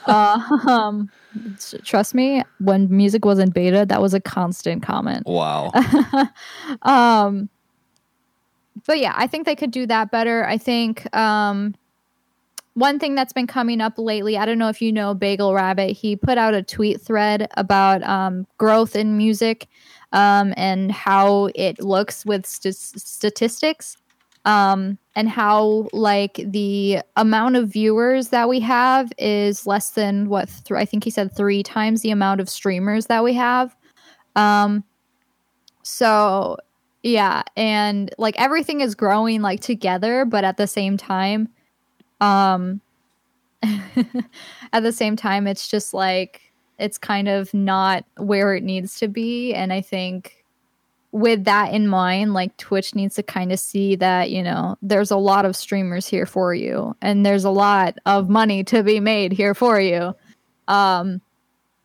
uh, um, trust me, when music was in beta, that was a constant comment. Wow. um, but yeah, I think they could do that better. I think um, one thing that's been coming up lately, I don't know if you know Bagel Rabbit, he put out a tweet thread about um, growth in music um, and how it looks with st- statistics. Um, and how like the amount of viewers that we have is less than what th- I think he said three times the amount of streamers that we have. Um, so yeah, and like everything is growing like together, but at the same time, um, at the same time, it's just like it's kind of not where it needs to be, and I think with that in mind, like Twitch needs to kind of see that, you know, there's a lot of streamers here for you and there's a lot of money to be made here for you. Um,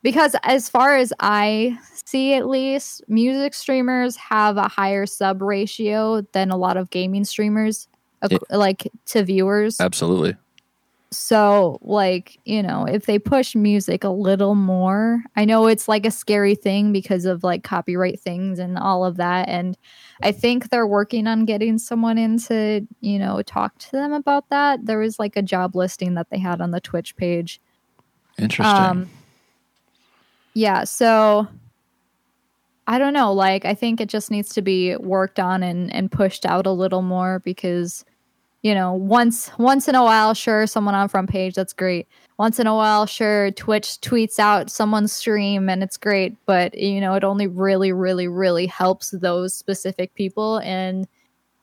because as far as I see, at least music streamers have a higher sub ratio than a lot of gaming streamers, ac- it, like to viewers. Absolutely. So like, you know, if they push music a little more, I know it's like a scary thing because of like copyright things and all of that. And I think they're working on getting someone in to, you know, talk to them about that. There was like a job listing that they had on the Twitch page. Interesting. Um, yeah. So I don't know. Like, I think it just needs to be worked on and, and pushed out a little more because, you know, once once in a while, sure, someone on front page, that's great. Once in a while, sure, Twitch tweets out someone's stream and it's great. But, you know, it only really, really, really helps those specific people and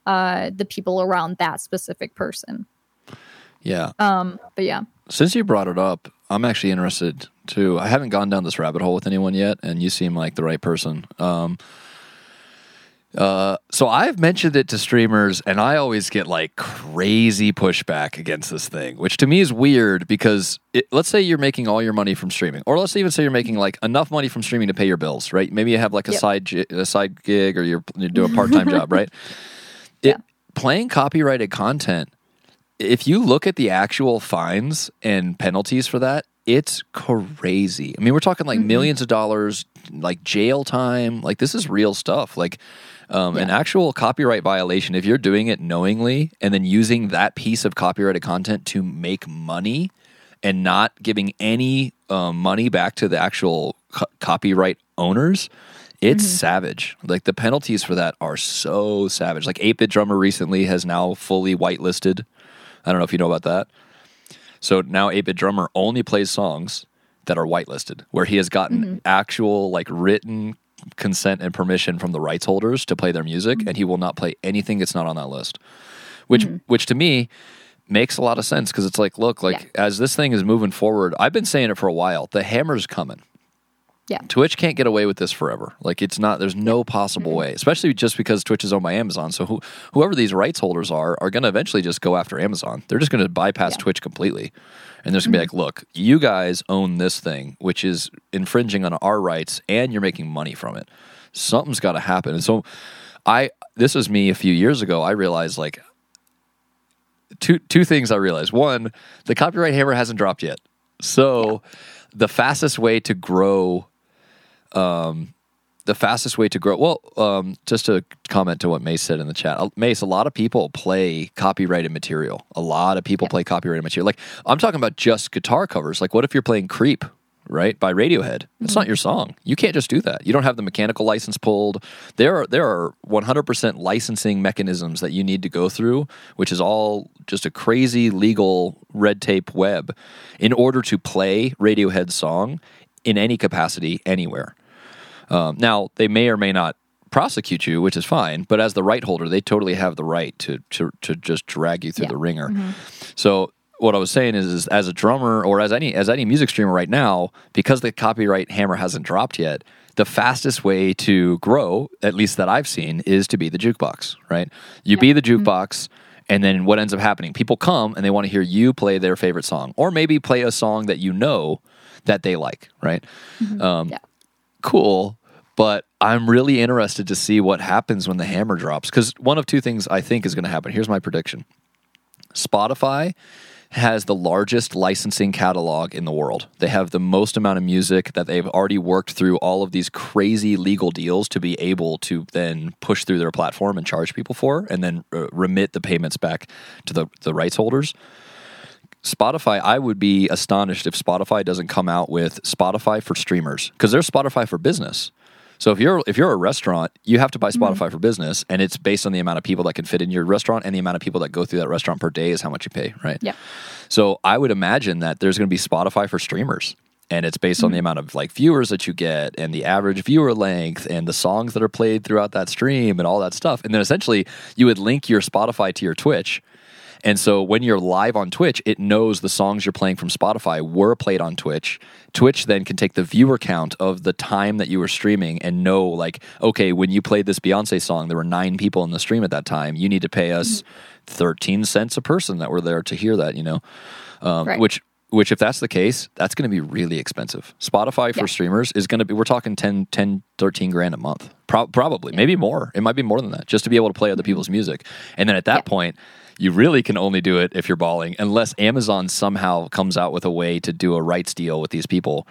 uh, the people around that specific person. Yeah. Um. But yeah. Since you brought it up, I'm actually interested too. I haven't gone down this rabbit hole with anyone yet, and you seem like the right person. Um. Uh, so I've mentioned it to streamers, and I always get like crazy pushback against this thing, which to me is weird because it, let's say you're making all your money from streaming, or let's even say you're making like enough money from streaming to pay your bills, right? Maybe you have like a yep. side gi- a side gig, or you're, you do a part-time job, right? It, yeah. Playing copyrighted content, if you look at the actual fines and penalties for that, it's crazy. I mean, we're talking like mm-hmm. millions of dollars, like jail time. Like this is real stuff. Like um, yeah. an actual copyright violation, if you're doing it knowingly and then using that piece of copyrighted content to make money and not giving any um, money back to the actual co- copyright owners, it's mm-hmm. savage. Like the penalties for that are so savage. Like eight-Bit Drummer recently has now fully whitelisted. I don't know if you know about that. So now eight-Bit Drummer only plays songs that are whitelisted, where he has gotten mm-hmm. actual like written consent and permission from the rights holders to play their music, mm-hmm. and he will not play anything that's not on that list, which mm-hmm. which to me makes a lot of sense because it's like, look, like yeah. as this thing is moving forward, I've been saying it for a while, the hammer's coming. Yeah, Twitch can't get away with this forever. Like it's not, there's no possible mm-hmm. way, especially just because Twitch is owned by Amazon. So who, whoever these rights holders are, are going to eventually just go after Amazon. They're just going to bypass yeah. Twitch completely. And they're just going to mm-hmm. be like, look, you guys own this thing, which is infringing on our rights, and you're making money from it. Something's got to happen. And so I, this was me a few years ago, I realized like two, two things I realized. One, the copyright hammer hasn't dropped yet. So yeah. the fastest way to grow... Um, the fastest way to grow. Well, um, just to comment to what Mace said in the chat, Mace, a lot of people play copyrighted material. A lot of people yeah. play copyrighted material. Like I'm talking about just guitar covers. Like what if you're playing Creep, right? By Radiohead. It's mm-hmm. not your song. You can't just do that. You don't have the mechanical license pulled. There are, there are one hundred percent licensing mechanisms that you need to go through, which is all just a crazy legal red tape web in order to play Radiohead's song in any capacity anywhere. Um, now, they may or may not prosecute you, which is fine, but as the right holder, they totally have the right to to, to just drag you through yeah. the ringer. Mm-hmm. So what I was saying is, is, as a drummer or as any as any music streamer right now, because the copyright hammer hasn't dropped yet, the fastest way to grow, at least that I've seen, is to be the jukebox, right? You yeah. be the jukebox, mm-hmm. and then what ends up happening? People come, and they want to hear you play their favorite song, or maybe play a song that you know that they like, right? Mm-hmm. Um, yeah. Cool, but I'm really interested to see what happens when the hammer drops, because one of two things I think is going to happen. Here's my prediction. Spotify has the largest licensing catalog in the world. They have the most amount of music that they've already worked through all of these crazy legal deals to be able to then push through their platform and charge people for, and then uh, remit the payments back to the, the rights holders. Spotify, I would be astonished if Spotify doesn't come out with Spotify for streamers, because there's Spotify for business. So if you're if you're a restaurant, you have to buy Spotify mm-hmm. for business, and it's based on the amount of people that can fit in your restaurant, and the amount of people that go through that restaurant per day is how much you pay, right? Yeah. So I would imagine that there's going to be Spotify for streamers, and it's based mm-hmm. on the amount of like viewers that you get, and the average viewer length, and the songs that are played throughout that stream, and all that stuff. And then essentially you would link your Spotify to your Twitch, And so when you're live on Twitch, it knows the songs you're playing from Spotify were played on Twitch. Twitch then can take the viewer count of the time that you were streaming and know, like, okay, when you played this Beyonce song, there were nine people in the stream at that time. You need to pay us thirteen cents a person that were there to hear that, you know? Um, right. Which... Which, if that's the case, that's going to be really expensive. Spotify for yeah. streamers is going to be, we're talking ten, ten, thirteen grand a month, Pro- probably, yeah. maybe more. It might be more than that, just to be able to play other people's music. And then at that yeah. point, you really can only do it if you're balling, unless Amazon somehow comes out with a way to do a rights deal with these people.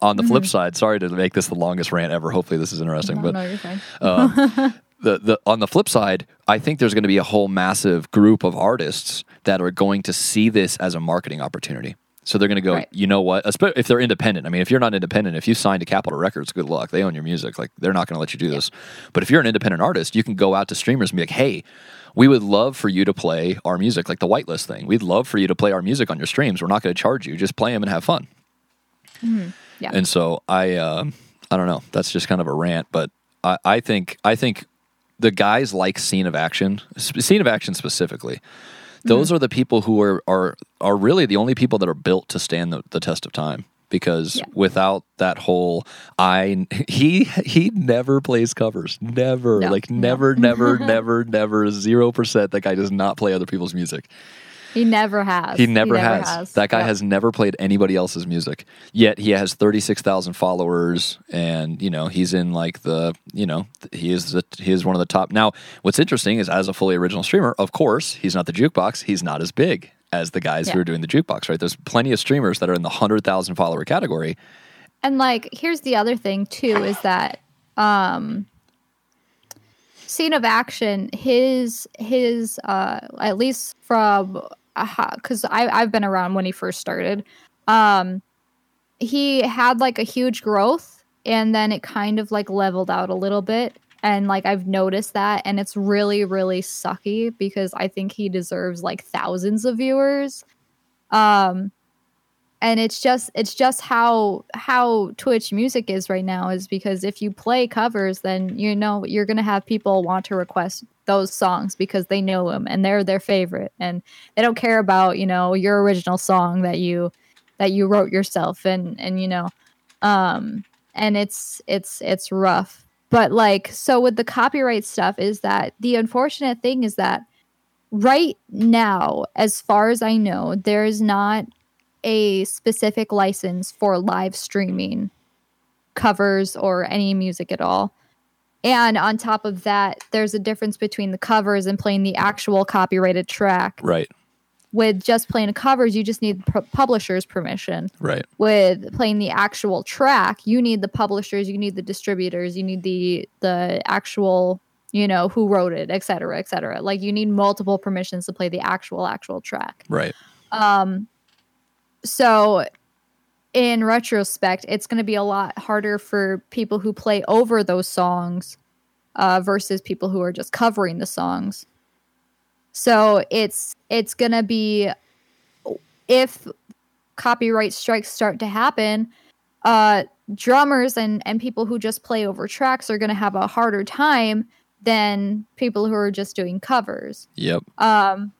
On the mm-hmm. flip side, sorry to make this the longest rant ever. Hopefully this is interesting. No, but. No, you're fine. um, The, the, on the flip side, I think there's going to be a whole massive group of artists that are going to see this as a marketing opportunity. So they're going to go, right. you know what, if they're independent. I mean, if you're not independent, if you signed to Capitol Records, good luck. They own your music. Like, they're not going to let you do yeah. this. But if you're an independent artist, you can go out to streamers and be like, hey, we would love for you to play our music, like the whitelist thing. We'd love for you to play our music on your streams. We're not going to charge you. Just play them and have fun. Mm-hmm. Yeah. And so I, uh, I don't know. That's just kind of a rant. But I, I think, I think... the guys like Scene of Action, Scene of Action specifically. Those mm-hmm. are the people who are, are are really the only people that are built to stand the, the test of time. Because yeah. without that whole, I he he never plays covers, never, no. like never, no. never, never, never, zero percent. That guy does not play other people's music. He never has. He never, he never has. has. That guy yeah. has never played anybody else's music. Yet he has thirty-six thousand followers, and you know he's in like the you know he is the, he is one of the top. Now, what's interesting is as a fully original streamer, of course, he's not the jukebox. He's not as big as the guys yeah. who are doing the jukebox, right? There's plenty of streamers that are in the one hundred thousand follower category. And like, here's the other thing too is that um, Scene of Action, his his uh, at least from. Because uh-huh, I've been around when he first started. Um, he had like a huge growth and then it kind of like leveled out a little bit. And like I've noticed that, and it's really, really sucky because I think he deserves like thousands of viewers. Um, and it's just it's just how how Twitch music is right now is because if you play covers, then you know you're gonna have people want to request those songs because they know them and they're their favorite, and they don't care about you know your original song that you that you wrote yourself, and and you know um and it's it's it's rough. But like, so with the copyright stuff is that the unfortunate thing is that right now, as far as I know, there is not a specific license for live streaming covers or any music at all. And on top of that, there's a difference between the covers and playing the actual copyrighted track. Right. With just playing the covers, you just need the publisher's permission. Right. With playing the actual track, you need the publishers, you need the distributors, you need the the actual, you know, who wrote it, et cetera, et cetera. Like, you need multiple permissions to play the actual, actual track. Right. Um. So... in retrospect, it's going to be a lot harder for people who play over those songs uh, versus people who are just covering the songs. So it's it's going to be, if copyright strikes start to happen, uh, drummers and, and people who just play over tracks are going to have a harder time than people who are just doing covers. Yep. Um.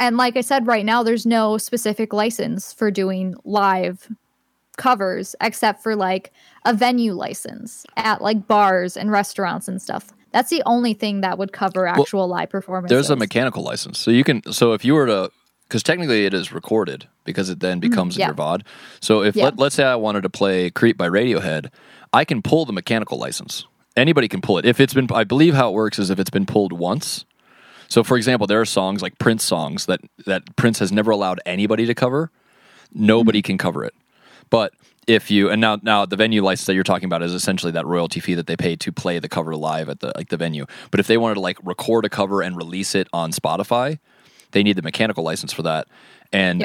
And like I said, right now, there's no specific license for doing live covers except for like a venue license at like bars and restaurants and stuff. That's the only thing that would cover actual well, live performances. There's a mechanical license. So you can, so if you were to, because technically it is recorded because it then becomes mm-hmm, yeah. your V O D. So if yeah. let, let's say I wanted to play Creep by Radiohead, I can pull the mechanical license. Anybody can pull it. If it's been, I believe how it works is if it's been pulled once. So, for example, there are songs like Prince songs that, that Prince has never allowed anybody to cover. Nobody mm-hmm. can cover it. But if you, and now now the venue license that you're talking about is essentially that royalty fee that they pay to play the cover live at the like the venue. But if they wanted to like record a cover and release it on Spotify, they need the mechanical license for that. And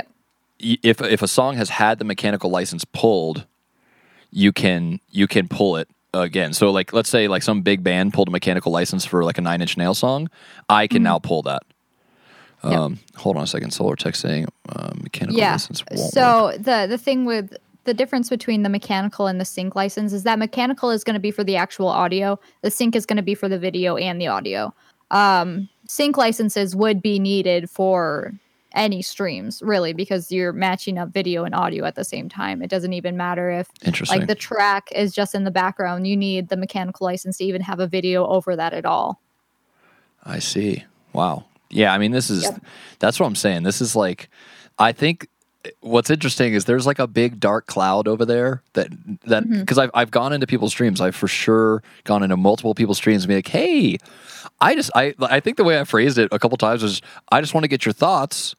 yep. if if a song has had the mechanical license pulled, you can you can pull it. Again, so like, let's say like some big band pulled a mechanical license for like a Nine Inch Nail song. I can mm-hmm. now pull that. Um, yeah. Hold on a second. Solar Text saying uh, mechanical yeah. license won't so work. the the thing with the difference between the mechanical and the sync license is that mechanical is going to be for the actual audio. The sync is going to be for the video and the audio. Um, sync licenses would be needed for any streams, really, because you're matching up video and audio at the same time. It doesn't even matter if like the track is just in the background. You need the mechanical license to even have a video over that at all. I see. Wow. Yeah, I mean, this is, yep. That's what I'm saying. This is like, I think what's interesting is there's like a big dark cloud over there that, that, because mm-hmm. I've, I've gone into people's streams. I've for sure gone into multiple people's streams and be like, hey, I just, I, I think the way I phrased it a couple times was, I just want to get your thoughts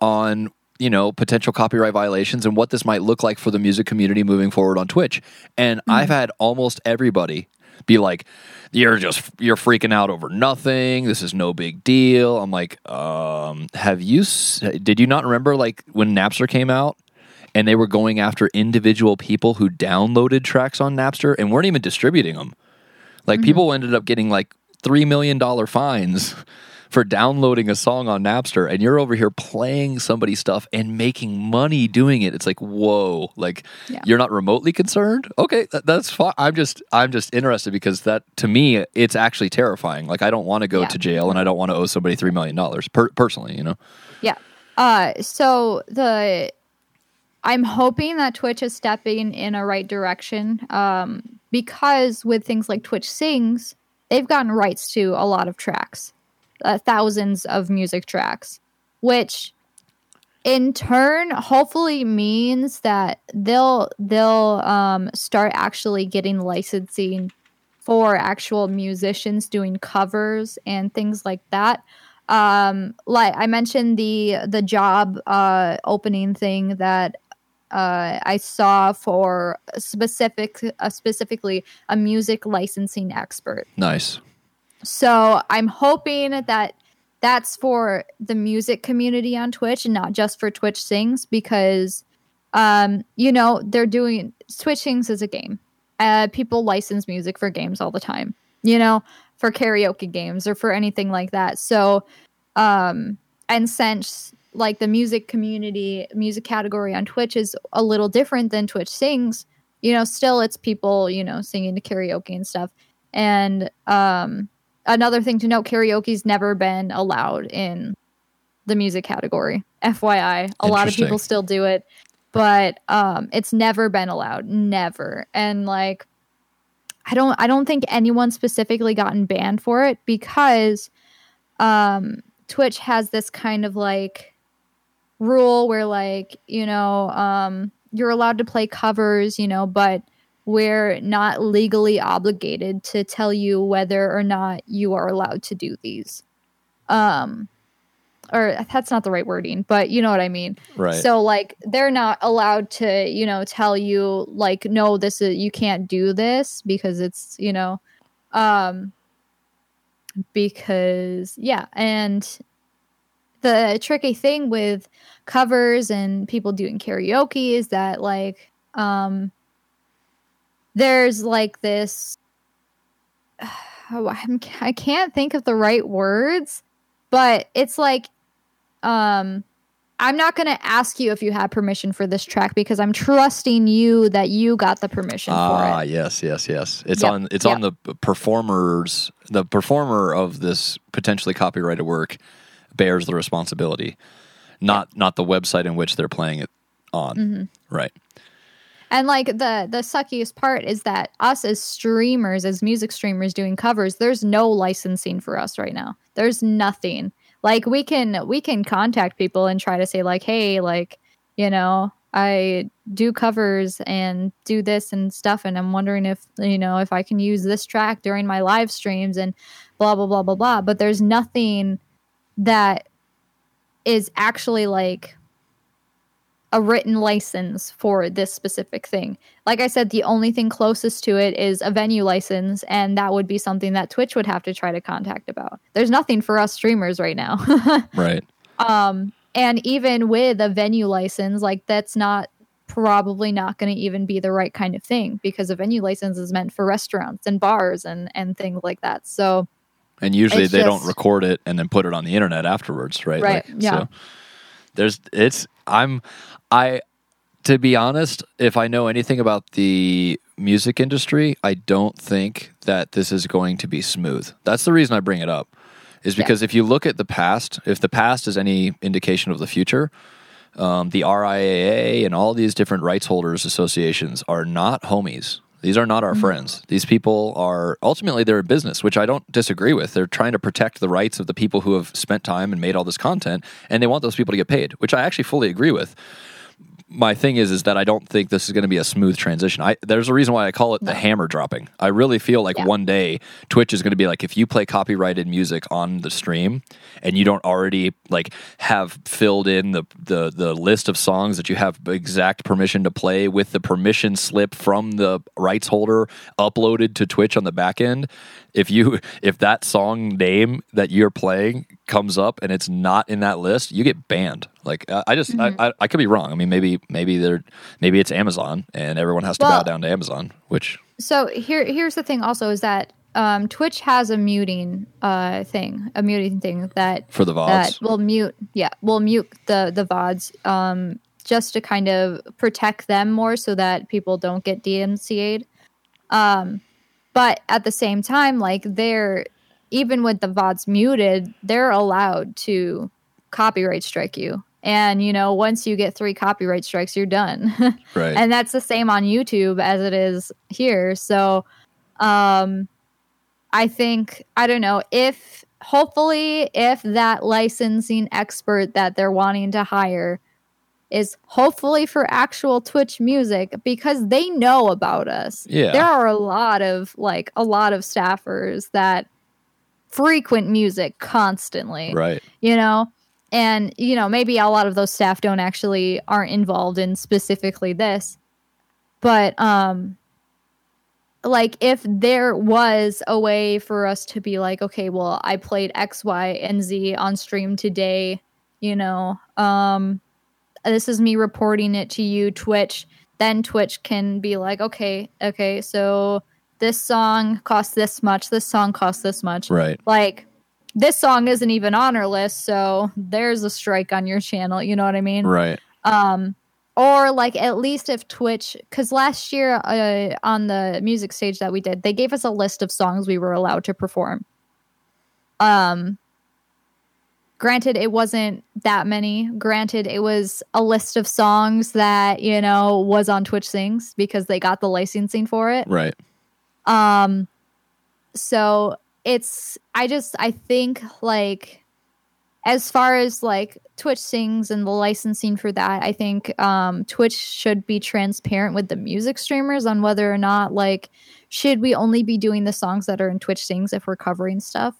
on, you know, potential copyright violations and what this might look like for the music community moving forward on Twitch. And mm-hmm. I've had almost everybody be like, you're just, you're freaking out over nothing. This is no big deal. I'm like, um, have you, did you not remember like when Napster came out and they were going after individual people who downloaded tracks on Napster and weren't even distributing them? Like mm-hmm. people ended up getting like three million dollars fines for downloading a song on Napster, and you're over here playing somebody's stuff and making money doing it. It's like, whoa, like yeah. you're not remotely concerned? Okay, that, that's fine. I'm just, I'm just interested because that, to me, it's actually terrifying. Like, I don't want to go yeah. to jail, and I don't want to owe somebody three million dollars per, personally, you know? Yeah. Uh, so the, I'm hoping that Twitch is stepping in a right direction um, because with things like Twitch Sings, they've gotten rights to a lot of tracks. Uh, thousands of music tracks, which in turn hopefully means that they'll they'll um, start actually getting licensing for actual musicians doing covers and things like that. Um, like I mentioned the the job uh, opening thing that uh, I saw for specific uh, specifically a music licensing expert. Nice. So I'm hoping that that's for the music community on Twitch and not just for Twitch Sings because, um, you know, they're doing... Twitch Sings is a game. Uh, people license music for games all the time, you know, for karaoke games or for anything like that. So, um, and since, like, the music community, music category on Twitch is a little different than Twitch Sings, you know, still it's people, you know, singing to karaoke and stuff. And, um... another thing to note, karaoke's never been allowed in the music category. F Y I, a lot of people still do it, but um, it's never been allowed, never. And like, I don't, I don't think anyone specifically gotten banned for it because um, Twitch has this kind of like rule where like you know um, you're allowed to play covers, you know, but we're not legally obligated to tell you whether or not you are allowed to do these. Um, or that's not the right wording, but you know what I mean. Right. So like they're not allowed to, you know, tell you like, no, this is, you can't do this because it's, you know, um, because yeah. And the tricky thing with covers and people doing karaoke is that like, um, there's like this, oh, I'm, I can't think of the right words, but it's like, um, I'm not going to ask you if you had permission for this track because I'm trusting you that you got the permission ah, for it. Ah, yes, yes, yes. It's yep. on It's yep. on the performers, the performer of this potentially copyrighted work bears the responsibility, not, yep. not the website in which they're playing it on. Mm-hmm. Right. And, like, the, the suckiest part is that us as streamers, as music streamers doing covers, there's no licensing for us right now. There's nothing. Like, we can we can contact people and try to say, like, hey, like, you know, I do covers and do this and stuff, and I'm wondering if, you know, if I can use this track during my live streams and blah, blah, blah, blah, blah. But there's nothing that is actually, like... a written license for this specific thing. Like I said, the only thing closest to it is a venue license, and that would be something that Twitch would have to try to contact about. There's nothing for us streamers right now. Right. Um, and even with a venue license, like that's not probably not going to even be the right kind of thing because a venue license is meant for restaurants and bars and, and things like that. So, and usually they just, don't record it and then put it on the internet afterwards. Right. Right. Like, yeah. So there's, it's, I'm, I, to be honest, if I know anything about the music industry, I don't think that this is going to be smooth. That's the reason I bring it up. is because yeah. if you look at the past, if the past is any indication of the future, um, the R I A A and all these different rights holders associations are not homies. These are not our mm-hmm. friends. These people are, ultimately, they're a business, which I don't disagree with. They're trying to protect the rights of the people who have spent time and made all this content, and they want those people to get paid, which I actually fully agree with. My thing is is that I don't think this is going to be a smooth transition. I, there's a reason why I call it the hammer dropping. I really feel like yeah. one day Twitch is going to be like, if you play copyrighted music on the stream and you don't already like have filled in the, the, the list of songs that you have exact permission to play with the permission slip from the rights holder uploaded to Twitch on the back end, if you if that song name that you're playing comes up and it's not in that list, you get banned. Like I just, mm-hmm. I, I, I could be wrong. I mean, maybe, maybe they're, maybe it's Amazon, and everyone has to well, bow down to Amazon. Which so here, here's the thing. Also, is that um, Twitch has a muting uh, thing, a muting thing that for the V O Ds that will mute. Yeah, will mute the the V O Ds um, just to kind of protect them more, so that people don't get D M C A'd. Um, but at the same time, like they're even with the V O Ds muted, they're allowed to copyright strike you. And, you know, once you get three copyright strikes, you're done. Right. And that's the same on YouTube as it is here. So um, I think, I don't know, if hopefully if that licensing expert that they're wanting to hire is hopefully for actual Twitch music, because they know about us. Yeah. There are a lot of like a lot of staffers that frequent music constantly. Right. You know? And, you know, maybe a lot of those staff don't actually aren't involved in specifically this. But, um, like, if there was a way for us to be like, okay, well, I played X, Y, and Z on stream today, you know, um, this is me reporting it to you, Twitch. Then Twitch can be like, okay, okay, so this song costs this much. This song costs this much. Right. Like, this song isn't even on our list, so there's a strike on your channel. You know what I mean? Right. Um, or like at least if Twitch, because last year uh, on the music stage that we did, they gave us a list of songs we were allowed to perform. Um, granted, it wasn't that many. Granted, it was a list of songs that, you know, was on Twitch Sings because they got the licensing for it. Right. Um, so it's, I just, I think, like, as far as, like, Twitch Sings and the licensing for that, I think um, Twitch should be transparent with the music streamers on whether or not, like, should we only be doing the songs that are in Twitch Sings if we're covering stuff?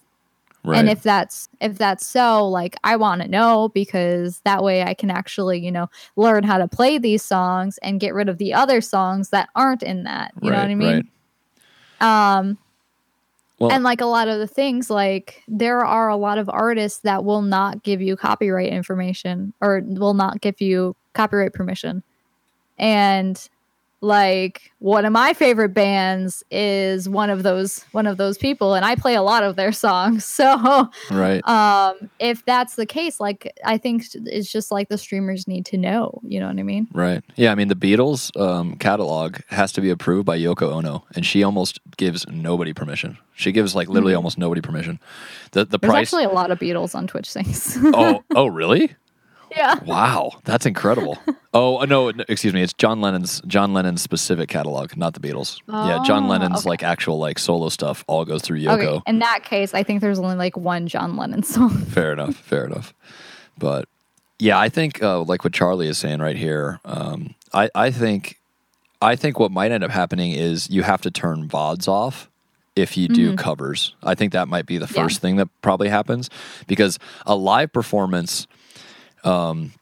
Right. And if that's, if that's so, like, I want to know, because that way I can actually, you know, learn how to play these songs and get rid of the other songs that aren't in that. You right, know what I mean? Right. Um, Well, and like a lot of the things, like there are a lot of artists that will not give you copyright information or will not give you copyright permission. And like one of my favorite bands is one of those one of those people, and I play a lot of their songs. So right. um, if that's the case, like I think it's just like the streamers need to know. You know what I mean? Right. Yeah. I mean, the Beatles um, catalog has to be approved by Yoko Ono, and she almost gives nobody permission. She gives like literally mm-hmm. almost nobody permission. The the There's price. Actually, a lot of Beatles on Twitch Sings. oh oh really? Yeah. Wow, that's incredible. Oh no, excuse me. It's John Lennon's John Lennon's specific catalog, not the Beatles. Oh, yeah, John Lennon's okay. like actual like solo stuff all goes through Yoko. Okay. In that case, I think there's only like one John Lennon song. Fair enough. Fair enough. But yeah, I think uh, like what Charlie is saying right here. Um, I I think I think what might end up happening is you have to turn V O Ds off if you do mm-hmm. covers. I think that might be the first yeah. thing that probably happens, because a live performance. Um,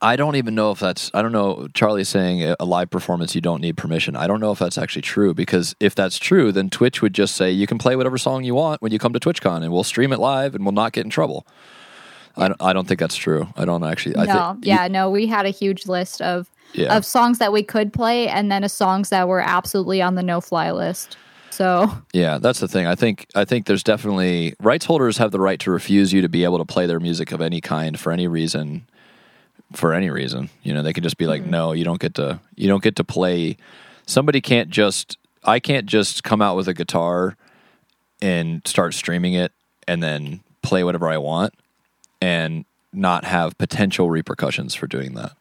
I don't even know if that's, I don't know, Charlie's saying a live performance, you don't need permission. I don't know if that's actually true, because if that's true, then Twitch would just say, you can play whatever song you want when you come to TwitchCon, and we'll stream it live and we'll not get in trouble. I don't, I don't think that's true. I don't actually. I no, th- yeah, you, no, we had a huge list of, yeah. of songs that we could play, and then of songs that were absolutely on the no-fly list. So yeah, that's the thing. I think I think there's definitely rights holders have the right to refuse you to be able to play their music of any kind for any reason. For any reason, you know, they can just be like, mm-hmm. no, you don't get to you don't get to play. Somebody can't just I can't just come out with a guitar and start streaming it and then play whatever I want and not have potential repercussions for doing that.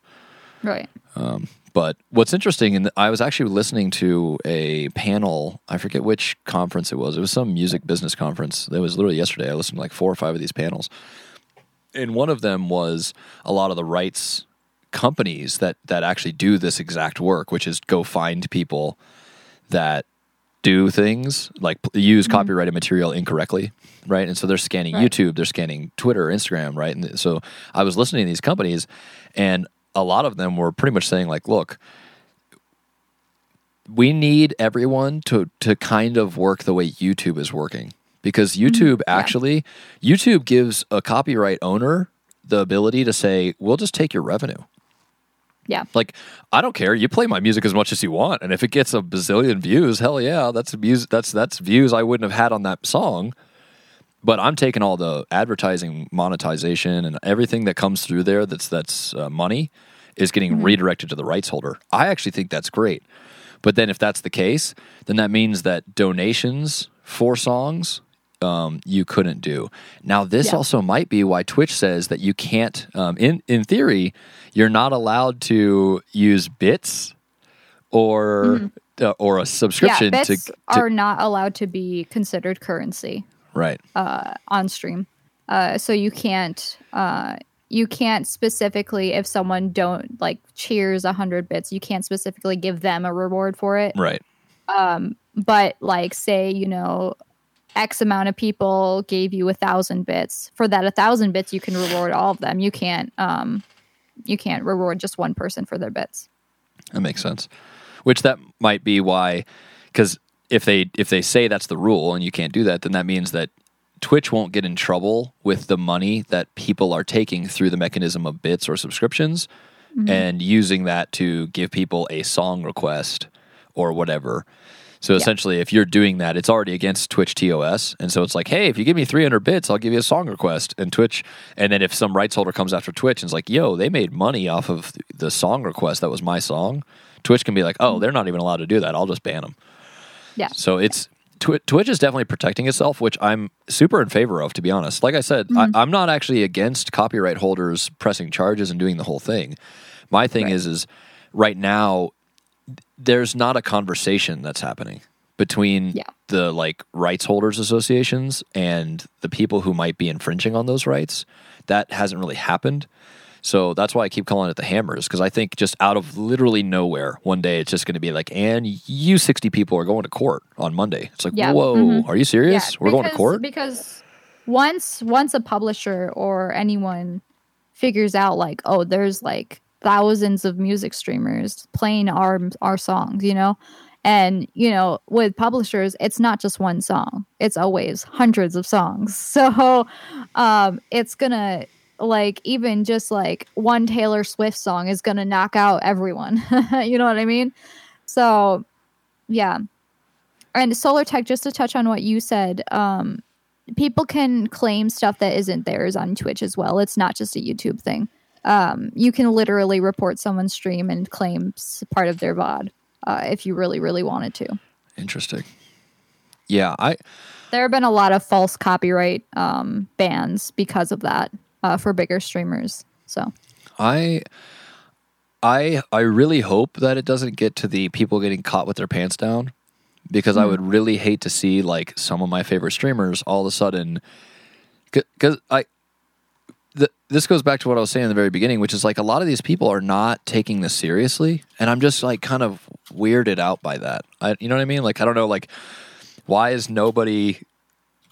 Right. Um, but what's interesting, and I was actually listening to a panel, I forget which conference it was. It was some music business conference. It was literally yesterday. I listened to like four or five of these panels. And one of them was a lot of the rights companies that, that actually do this exact work, which is go find people that do things, like use mm-hmm. copyrighted material incorrectly, right? And so they're scanning right. YouTube, they're scanning Twitter, Instagram, right? And so I was listening to these companies, and a lot of them were pretty much saying, like, look, we need everyone to to kind of work the way YouTube is working. Because YouTube mm-hmm. actually, yeah. YouTube gives a copyright owner the ability to say, we'll just take your revenue. Yeah. Like, I don't care. You play my music as much as you want. And if it gets a bazillion views, hell yeah, that's music, that's that's views I wouldn't have had on that song. But I'm taking all the advertising, monetization, and everything that comes through there that's, that's uh, money is getting mm-hmm. redirected to the rights holder. I actually think that's great. But then if that's the case, then that means that donations for songs Um, you couldn't do. Now, this yeah. also might be why Twitch says that you can't, um, in, in theory, you're not allowed to use bits or mm-hmm. uh, or a subscription. Yeah, bits to, to, are not allowed to be considered currency right. uh, on stream. Uh, so you can't, uh, you can't specifically, if someone don't like cheers one hundred bits, you can't specifically give them a reward for it. Right. Um, but like, say, you know, X amount of people gave you a thousand bits. For that a thousand bits, you can reward all of them. You can't, um, you can't reward just one person for their bits. That makes sense. Which that might be why, because if they if they say that's the rule and you can't do that, then that means that Twitch won't get in trouble with the money that people are taking through the mechanism of bits or subscriptions, mm-hmm. and using that to give people a song request or whatever. So essentially, yeah. if you're doing that, it's already against Twitch T O S. And so it's like, hey, if you give me three hundred bits, I'll give you a song request. And Twitch, and then if some rights holder comes after Twitch and is like, yo, they made money off of the song request that was my song, Twitch can be like, oh, they're not even allowed to do that. I'll just ban them. Yeah. So it's tw- Twitch is definitely protecting itself, which I'm super in favor of, to be honest. Like I said, mm-hmm. I, I'm not actually against copyright holders pressing charges and doing the whole thing. My thing right. is, is right now, there's not a conversation that's happening between yeah. the like rights holders associations and the people who might be infringing on those rights. That hasn't really happened. So that's why I keep calling it the hammers, because I think just out of literally nowhere, one day it's just going to be like, and you sixty people are going to court on Monday. It's like, yeah. whoa, mm-hmm. are you serious? Yeah, We're because, going to court? Because once once a publisher or anyone figures out like, oh, there's like thousands of music streamers playing our our songs, you know, and you know, with publishers, it's not just one song, it's always hundreds of songs. So um it's gonna, like, even just like one Taylor Swift song is gonna knock out everyone. You know what I mean? So yeah. And Solar Tech, just to touch on what you said, um people can claim stuff that isn't theirs on Twitch as well. It's not just a YouTube thing. Um, you can literally report someone's stream and claim part of their V O D uh, if you really, really wanted to. Interesting. Yeah, I. There have been a lot of false copyright um, bans because of that uh, for bigger streamers. So, I, I, I really hope that it doesn't get to the people getting caught with their pants down, because mm-hmm. I would really hate to see like some of my favorite streamers all of a sudden, because I. The, this goes back to what I was saying in the very beginning, which is like a lot of these people are not taking this seriously, and I'm just like kind of weirded out by that. I, you know what I mean? Like, I don't know, like, why is nobody,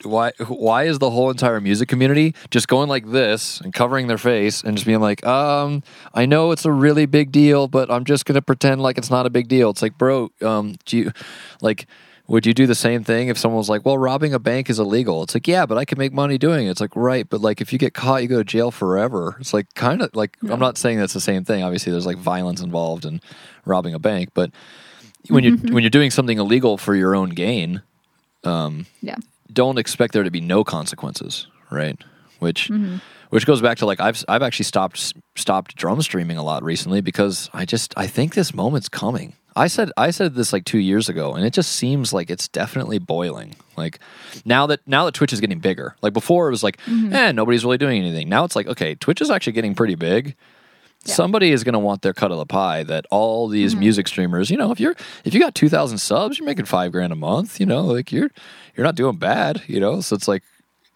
why why is the whole entire music community just going like this and covering their face and just being like, um, I know it's a really big deal, but I'm just going to pretend like it's not a big deal. It's like, bro, um, do you, like... would you do the same thing if someone was like, well, robbing a bank is illegal? It's like, yeah, but I can make money doing it. It's like, right, but like if you get caught, you go to jail forever. It's like kind of like, yeah. I'm not saying that's the same thing. Obviously, there's like violence involved in robbing a bank, but when you when you're doing something illegal for your own gain, um, yeah. don't expect there to be no consequences, right? Which mm-hmm. which goes back to like I've I've actually stopped stopped drum streaming a lot recently, because I just I think this moment's coming. I said I said this like two years ago, and it just seems like it's definitely boiling. Like now that now that Twitch is getting bigger. Like before, it was like, mm-hmm. eh, nobody's really doing anything. Now it's like, okay, Twitch is actually getting pretty big. Yeah. Somebody is going to want their cut of the pie. That all these mm-hmm. music streamers, you know, if you're if you got two thousand subs, you're making five grand a month. You know, like you're you're not doing bad. You know, so it's like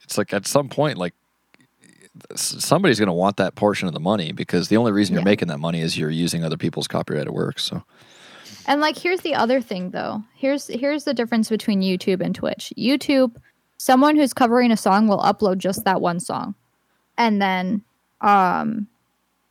it's like at some point, like somebody's going to want that portion of the money because the only reason yeah. you're making that money is you're using other people's copyrighted work. So. And like, here's the other thing though. Here's here's the difference between YouTube and Twitch. YouTube, someone who's covering a song will upload just that one song, and then um,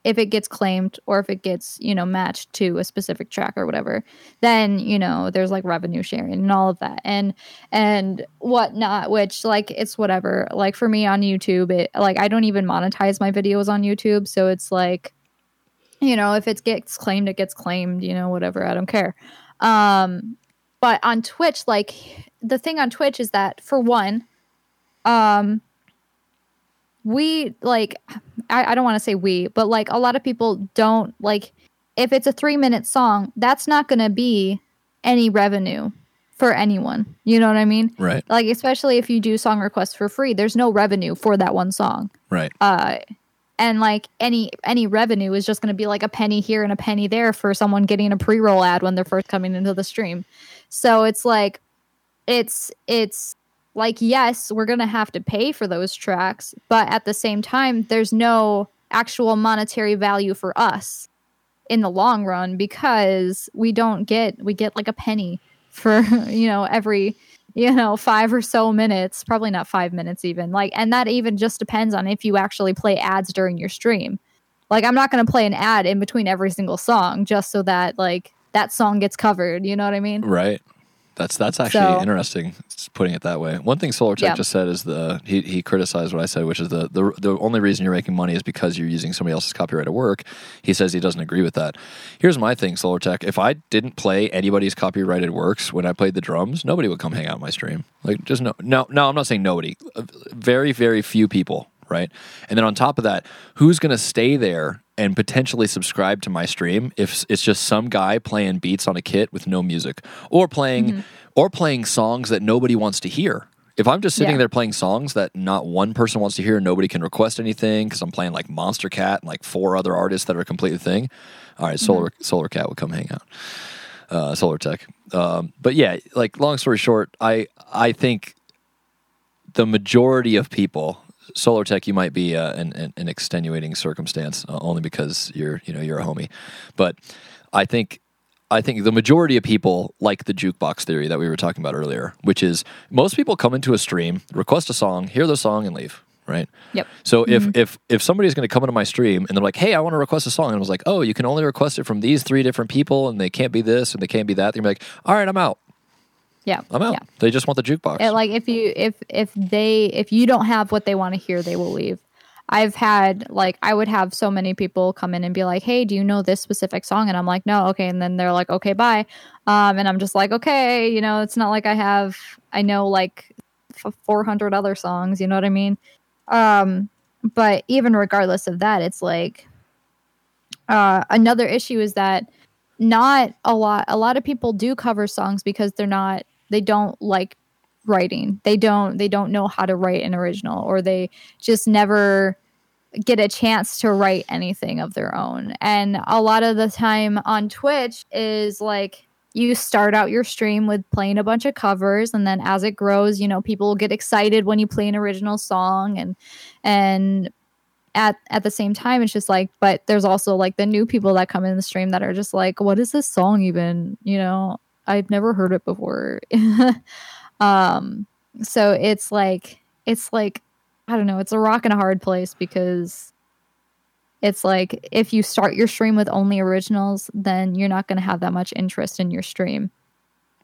if it gets claimed or if it gets, you know, matched to a specific track or whatever, then, you know, there's like revenue sharing and all of that and and whatnot, which like it's whatever. Like for me on YouTube, it like I don't even monetize my videos on YouTube, so it's like, you know, if it gets claimed, it gets claimed, you know, whatever. I don't care. Um, but on Twitch, like the thing on Twitch is that for one, um, we like, I, I don't want to say we, but like a lot of people don't like, if it's a three minute song, that's not going to be any revenue for anyone. You know what I mean? Right. Like, especially if you do song requests for free, there's no revenue for that one song. Right. Uh, And like any any revenue is just going to be like a penny here and a penny there for someone getting a pre-roll ad when they're first coming into the stream. So it's like, it's it's like, yes, we're going to have to pay for those tracks. But at the same time, there's no actual monetary value for us in the long run because we don't get we get like a penny for, you know, every, you know, five or so minutes, probably not five minutes even. Like, and that even just depends on if you actually play ads during your stream. Like, I'm not going to play an ad in between every single song just so that like that song gets covered. You know what I mean? Right. That's that's actually so interesting, putting it that way. One thing SolarTech yeah. just said is the he he criticized what I said, which is the, the the only reason you're making money is because you're using somebody else's copyrighted work. He says he doesn't agree with that. Here's my thing, SolarTech. If I didn't play anybody's copyrighted works when I played the drums, nobody would come hang out in my stream. Like, just no, no, no. I'm not saying nobody. Very, very few people, right? And then on top of that, who's going to stay there and potentially subscribe to my stream if it's just some guy playing beats on a kit with no music or playing mm-hmm. or playing songs that nobody wants to hear? If I'm just sitting yeah. there playing songs that not one person wants to hear, nobody can request anything because I'm playing like Monster Cat and like four other artists that are a completely thing. All right, Solar mm-hmm. Solar Cat would come hang out. Uh, Solar Tech. Um, but yeah, like long story short, I I think the majority of people. SolarTech, you might be uh, an, an, an extenuating circumstance uh, only because you're, you know, you're a homie. But I think, I think the majority of people like the jukebox theory that we were talking about earlier, which is most people come into a stream, request a song, hear the song, and leave. Right. Yep. So if mm-hmm. if if somebody's going to come into my stream and they're like, "Hey, I want to request a song," and I was like, "Oh, you can only request it from these three different people, and they can't be this and they can't be that," they're gonna be like, "All right, I'm out." Yeah, I'm out. Yeah. They just want the jukebox. It, like if you if if they if you don't have what they want to hear, they will leave. I've had like I would have so many people come in and be like, "Hey, do you know this specific song?" And I'm like, "No, okay." And then they're like, "Okay, bye." Um, and I'm just like, "Okay, you know, it's not like I have I know like four hundred other songs." You know what I mean? Um, but even regardless of that, it's like uh, another issue is that not a lot a lot of people do cover songs because they're not. They don't like writing. They don't they don't know how to write an original, or they just never get a chance to write anything of their own. And a lot of the time on Twitch is like you start out your stream with playing a bunch of covers, and then as it grows, you know, people get excited when you play an original song, and and at at the same time it's just like, but there's also like the new people that come in the stream that are just like, what is this song even? You know, I've never heard it before. um, so it's like, it's like, I don't know, it's a rock and a hard place because it's like, if you start your stream with only originals, then you're not going to have that much interest in your stream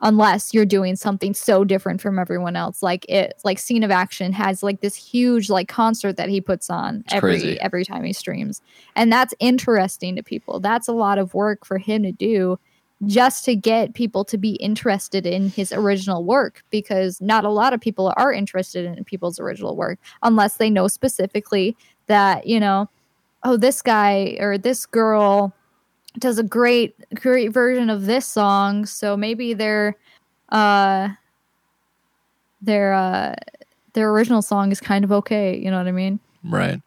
unless you're doing something so different from everyone else. Like it, like Scene of Action has like this huge like concert that he puts on it's every, crazy. every time he streams. And that's interesting to people. That's a lot of work for him to do, just to get people to be interested in his original work, because not a lot of people are interested in people's original work unless they know specifically that, you know, oh, this guy or this girl does a great, great version of this song. So maybe their, uh, their, uh, their original song is kind of okay. You know what I mean? Right.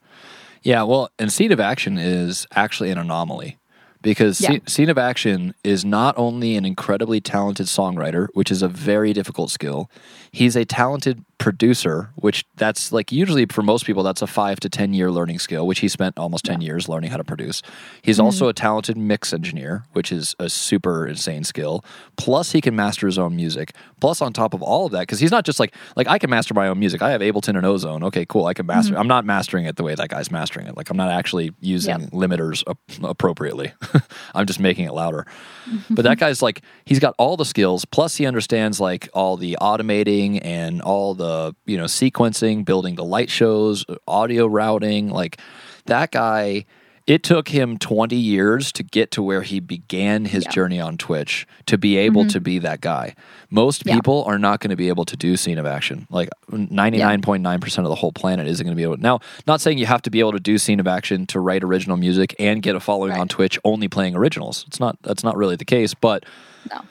Yeah. Well, and Scene of Action is actually an anomaly, because yeah. Scene of Action is not only an incredibly talented songwriter, which is a very difficult skill. He's a talented producer, which that's like usually for most people, that's a five to ten year learning skill, which he spent almost ten yeah. years learning how to produce. He's mm-hmm. also a talented mix engineer, which is a super insane skill. Plus he can master his own music. Plus on top of all of that, because he's not just like, like I can master my own music. I have Ableton and Ozone. Okay, cool. I can master mm-hmm. I'm not mastering it the way that guy's mastering it. Like I'm not actually using yeah. limiters ap- appropriately. I'm just making it louder. But that guy's like, he's got all the skills, plus he understands like all the automating and all the, you know, sequencing, building the light shows, audio routing. Like that guy, it took him twenty years to get to where he began his yeah. journey on Twitch to be able mm-hmm. to be that guy. Most yeah. people are not going to be able to do Scene of Action. Like ninety-nine point nine percent yeah. of the whole planet isn't going to be able to. Now, not saying you have to be able to do Scene of Action to write original music and get a following right. on Twitch only playing originals. It's not, that's not really the case, but no.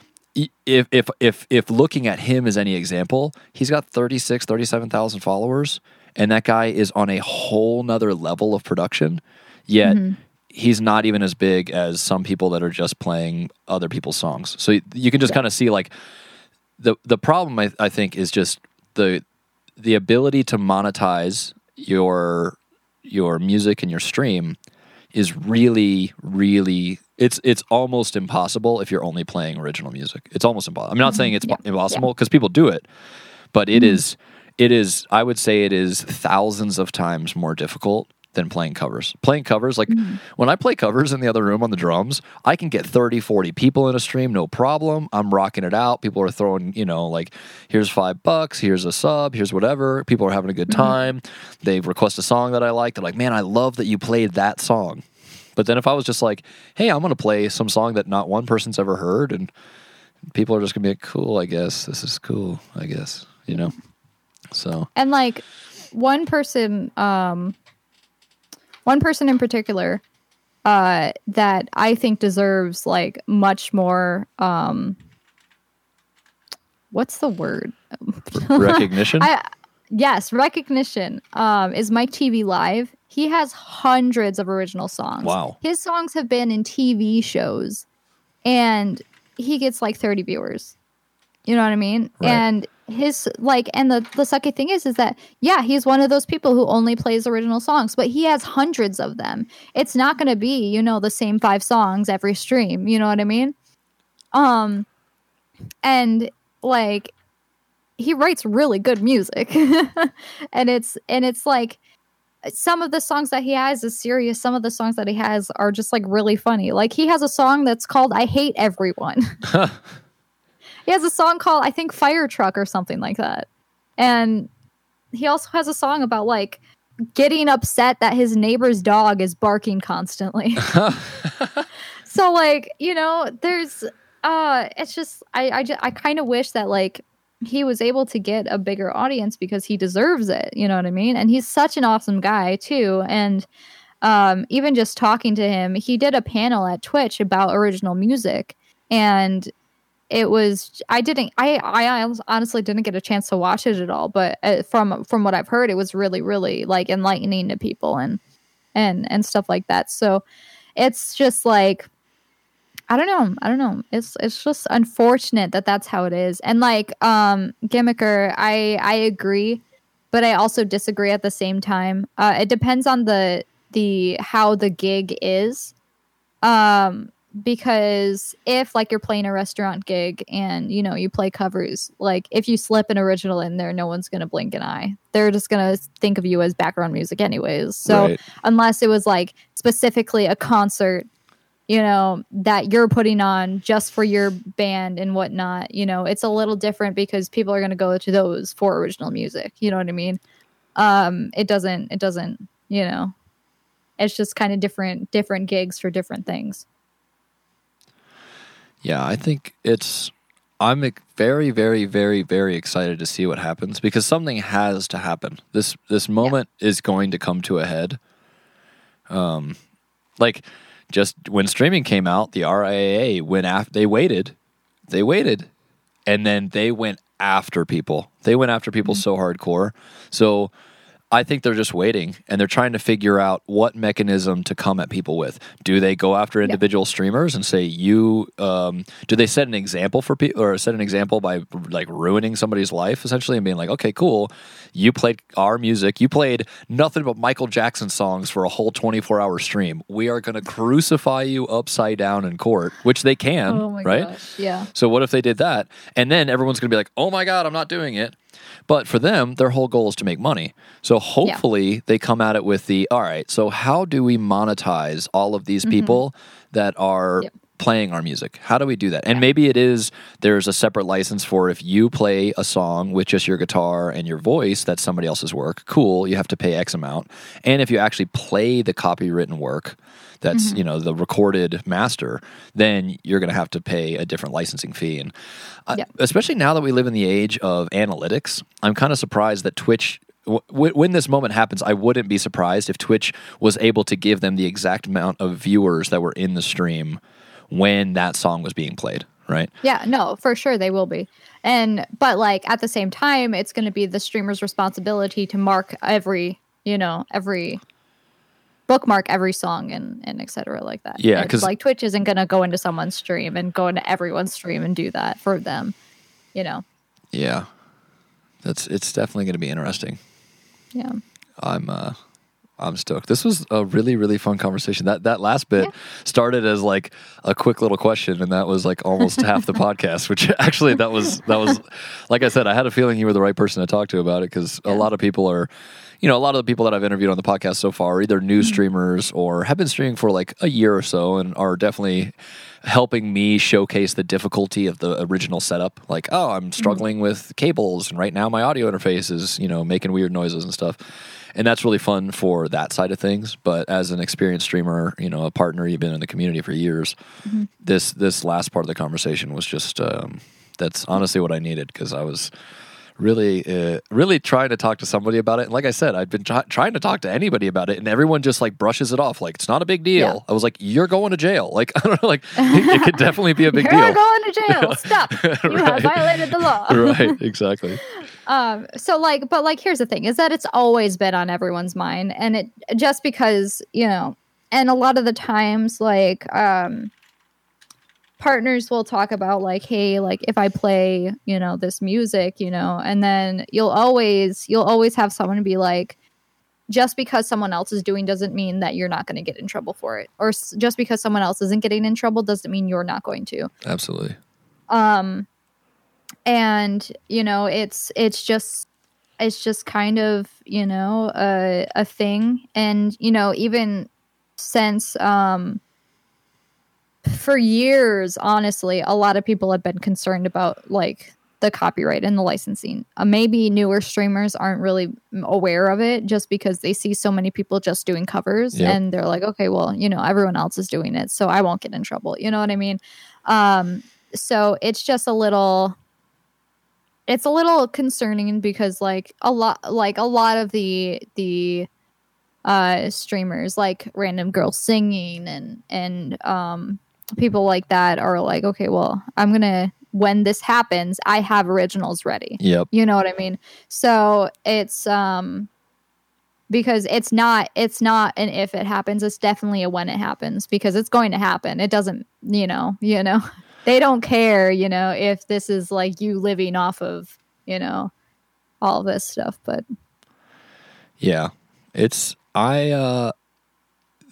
If if if if looking at him as any example, he's got thirty-six, thirty-seven thousand followers, and that guy is on a whole nother level of production. Yet mm-hmm. he's not even as big as some people that are just playing other people's songs. So you can just yeah. kind of see like the the problem I, I think is just the the ability to monetize your your music and your stream is really, really, it's it's almost impossible if you're only playing original music. It's almost impossible. I'm not mm-hmm. saying it's yeah. impossible because yeah. people do it, but it mm-hmm. is it is I would say it is thousands of times more difficult than playing covers. Playing covers, like mm-hmm. when I play covers in the other room on the drums, I can get thirty, forty people in a stream, no problem. I'm rocking it out. People are throwing, you know, like, here's five bucks, here's a sub, here's whatever. People are having a good time. Mm-hmm. They request a song that I like. They're like, man, I love that you played that song. But then if I was just like, hey, I'm going to play some song that not one person's ever heard, and people are just going to be like, cool, I guess. This is cool, I guess, you know? So. And like, one person, um, One person in particular uh, that I think deserves like much more. Um, what's the word? Recognition. I, yes, recognition. Um, is Mike T V Live? He has hundreds of original songs. Wow. His songs have been in T V shows, and he gets like thirty viewers. You know what I mean? Right. And his like, and the, the sucky thing is, is that, yeah, he's one of those people who only plays original songs, but he has hundreds of them. It's not going to be, you know, the same five songs every stream. You know what I mean? Um, and like, he writes really good music and it's, and it's like, some of the songs that he has is serious. Some of the songs that he has are just like really funny. Like he has a song that's called I Hate Everyone. He has a song called, I think, Fire Truck or something like that. And he also has a song about, like, getting upset that his neighbor's dog is barking constantly. So, like, you know, there's, uh, it's just, I, I, just, I kind of wish that, like, he was able to get a bigger audience because he deserves it. You know what I mean? And he's such an awesome guy, too. And um, even just talking to him, he did a panel at Twitch about original music. And it was, I didn't, I, I honestly didn't get a chance to watch it at all, but from, from what I've heard, it was really, really like enlightening to people and, and, and stuff like that. So it's just like, I don't know. I don't know. It's, it's just unfortunate that that's how it is. And like, um, Gimmicker, I, I agree, but I also disagree at the same time. Uh, it depends on the, the, how the gig is. Um, Because if, like, you're playing a restaurant gig and, you know, you play covers, like, if you slip an original in there, no one's going to blink an eye. They're just going to think of you as background music anyways. So right. unless it was, like, specifically a concert, you know, that you're putting on just for your band and whatnot, you know, it's a little different because people are going to go to those for original music. You know what I mean? Um, it doesn't, it doesn't, you know, it's just kind of different, different gigs for different things. Yeah, I think it's, I'm very, very, very, very excited to see what happens because something has to happen. This this moment yeah. is going to come to a head. Um, like, just when streaming came out, the R I A A went after, they waited, they waited, and then they went after people. They went after people mm-hmm. so hardcore. So I think they're just waiting, and they're trying to figure out what mechanism to come at people with. Do they go after individual yeah. streamers and say you? Um, do they set an example for people, or set an example by like ruining somebody's life essentially and being like, okay, cool, you played our music, you played nothing but Michael Jackson songs for a whole twenty-four hour stream. We are going to crucify you upside down in court, which they can, oh my right? Gosh. Yeah. So what if they did that, and then everyone's going to be like, oh my god, I'm not doing it. But for them, their whole goal is to make money. So hopefully yeah. they come at it with the, all right, so how do we monetize all of these mm-hmm. people that are yep. playing our music? How do we do that? And yeah. maybe it is there's a separate license for if you play a song with just your guitar and your voice, that's somebody else's work. Cool, you have to pay X amount. And if you actually play the copywritten work, that's mm-hmm. you know the recorded master, then you're going to have to pay a different licensing fee. And uh, yeah. especially now that we live in the age of analytics, I'm kind of surprised that Twitch, w- w- when this moment happens, I wouldn't be surprised if Twitch was able to give them the exact amount of viewers that were in the stream when that song was being played, right? Yeah, no, for sure they will be. And but like at the same time, it's going to be the streamer's responsibility to mark every, you know, every... bookmark every song and, and et cetera like that. Yeah, because like Twitch isn't going to go into someone's stream and go into everyone's stream and do that for them, you know. Yeah, that's it's definitely going to be interesting. Yeah, I'm uh, I'm stoked. This was a really really fun conversation. That that last bit yeah. started as like a quick little question, and that was like almost half the podcast. Which actually that was that was like I said, I had a feeling you were the right person to talk to about it because yeah. a lot of people are. You know, a lot of the people that I've interviewed on the podcast so far are either new streamers or have been streaming for like a year or so and are definitely helping me showcase the difficulty of the original setup. Like, oh, I'm struggling mm-hmm. with cables and right now my audio interface is, you know, making weird noises and stuff. And that's really fun for that side of things. But as an experienced streamer, you know, a partner, you've been in the community for years. Mm-hmm. This this last part of the conversation was just, um, that's honestly what I needed because I was... Really, uh, really trying to talk to somebody about it. And like I said, I've been tra- trying to talk to anybody about it, and everyone just like brushes it off, like it's not a big deal. Yeah. I was like, "You're going to jail." Like I don't know, like it, it could definitely be a big You're deal. You're going to jail. Stop. You right. have violated the law. Right. Exactly. um. So like, but like, here's the thing: is that it's always been on everyone's mind, and it just because you know, and a lot of the times, like, um. partners will talk about like, hey, like if I play, you know, this music, you know, and then you'll always, you'll always have someone be like, just because someone else is doing doesn't mean that you're not going to get in trouble for it. Or s- just because someone else isn't getting in trouble doesn't mean you're not going to. Absolutely. Um, and you know, it's, it's just, it's just kind of, you know, a, a thing. And, you know, even since, um, for years, honestly, a lot of people have been concerned about like the copyright and the licensing. Uh, maybe newer streamers aren't really aware of it just because they see so many people just doing covers yep. and they're like, okay, well, you know, everyone else is doing it, so I won't get in trouble. You know what I mean? Um, so it's just a little, it's a little concerning because like a lot, like a lot of the, the, uh, streamers like Random Girl singing and, and, um, people like that are like, okay, well, I'm going to, when this happens, I have originals ready. Yep. You know what I mean? So it's, um, because it's not, it's not an if it happens, it's definitely a when it happens because it's going to happen. It doesn't, you know, you know, they don't care, you know, if this is like you living off of, you know, all this stuff, but. Yeah. It's, I, uh,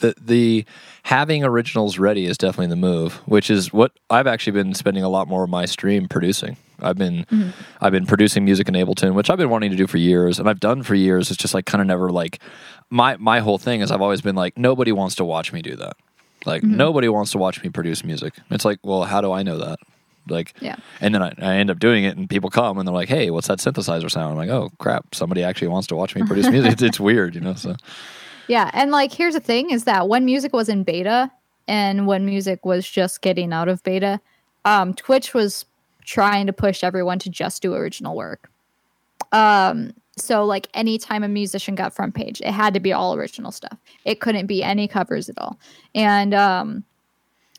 The, the having originals ready is definitely the move, which is what I've actually been spending a lot more of my stream producing. I've been mm-hmm. I've been producing music in Ableton, which I've been wanting to do for years, and I've done for years. It's just like kind of never like my my whole thing is I've always been like nobody wants to watch me do that. Like mm-hmm. nobody wants to watch me produce music. It's like, well, how do I know that? Like, yeah. And then I, I end up doing it, and people come and they're like, "Hey, what's that synthesizer sound?" I'm like, "Oh crap, somebody actually wants to watch me produce music." It's, it's weird, you know. So. Yeah, and like here's the thing is that when music was in beta and when music was just getting out of beta, um, Twitch was trying to push everyone to just do original work. Um, So like anytime a musician got front page, it had to be all original stuff. It couldn't be any covers at all. And um,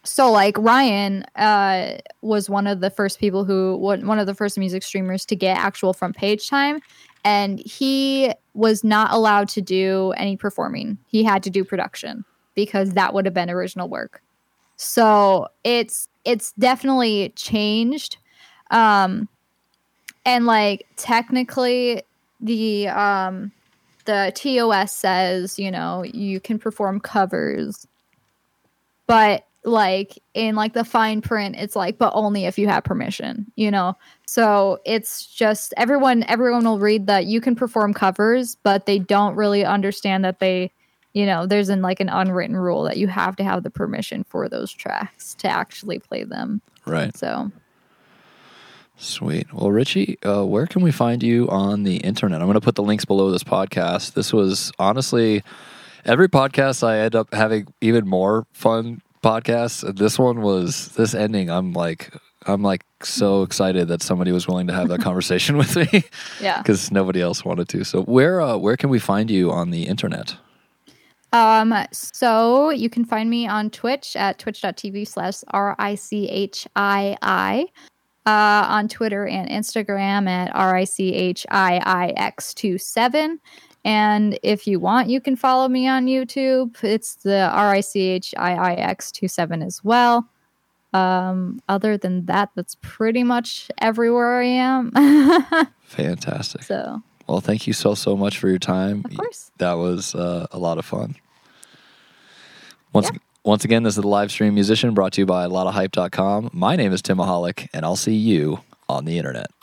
so like Ryan uh, was one of the first people who one of the first music streamers to get actual front page time. And he was not allowed to do any performing. He had to do production because that would have been original work. So it's it's definitely changed. Um, and like technically the um, the T O S says, you know, you can perform covers, but like in like the fine print, it's like, but only if you have permission, you know? So it's just everyone, everyone will read that you can perform covers, but they don't really understand that they, you know, there's an like an unwritten rule that you have to have the permission for those tracks to actually play them. Right. So. Sweet. Well, Richie, uh, where can we find you on the internet? I'm going to put the links below this podcast. This was honestly every podcast I end up having even more fun podcasts. This one was this ending. I'm like, I'm like so excited that somebody was willing to have that conversation with me. Yeah, because nobody else wanted to. So where, uh, where can we find you on the internet? Um, so you can find me on Twitch at twitch dot t v slash R I C H I I, uh, on Twitter and Instagram at R I C H I I X two seven. And if you want, you can follow me on YouTube. It's the R I C H I I X two seven as well. Um, other than that, that's pretty much everywhere I am. Fantastic. So, well, thank you so, so much for your time. Of course. That was uh, a lot of fun. Once, yeah. once again, this is the Live Stream Musician brought to you by Lotta Hype dot com. My name is Timaholic, and I'll see you on the internet.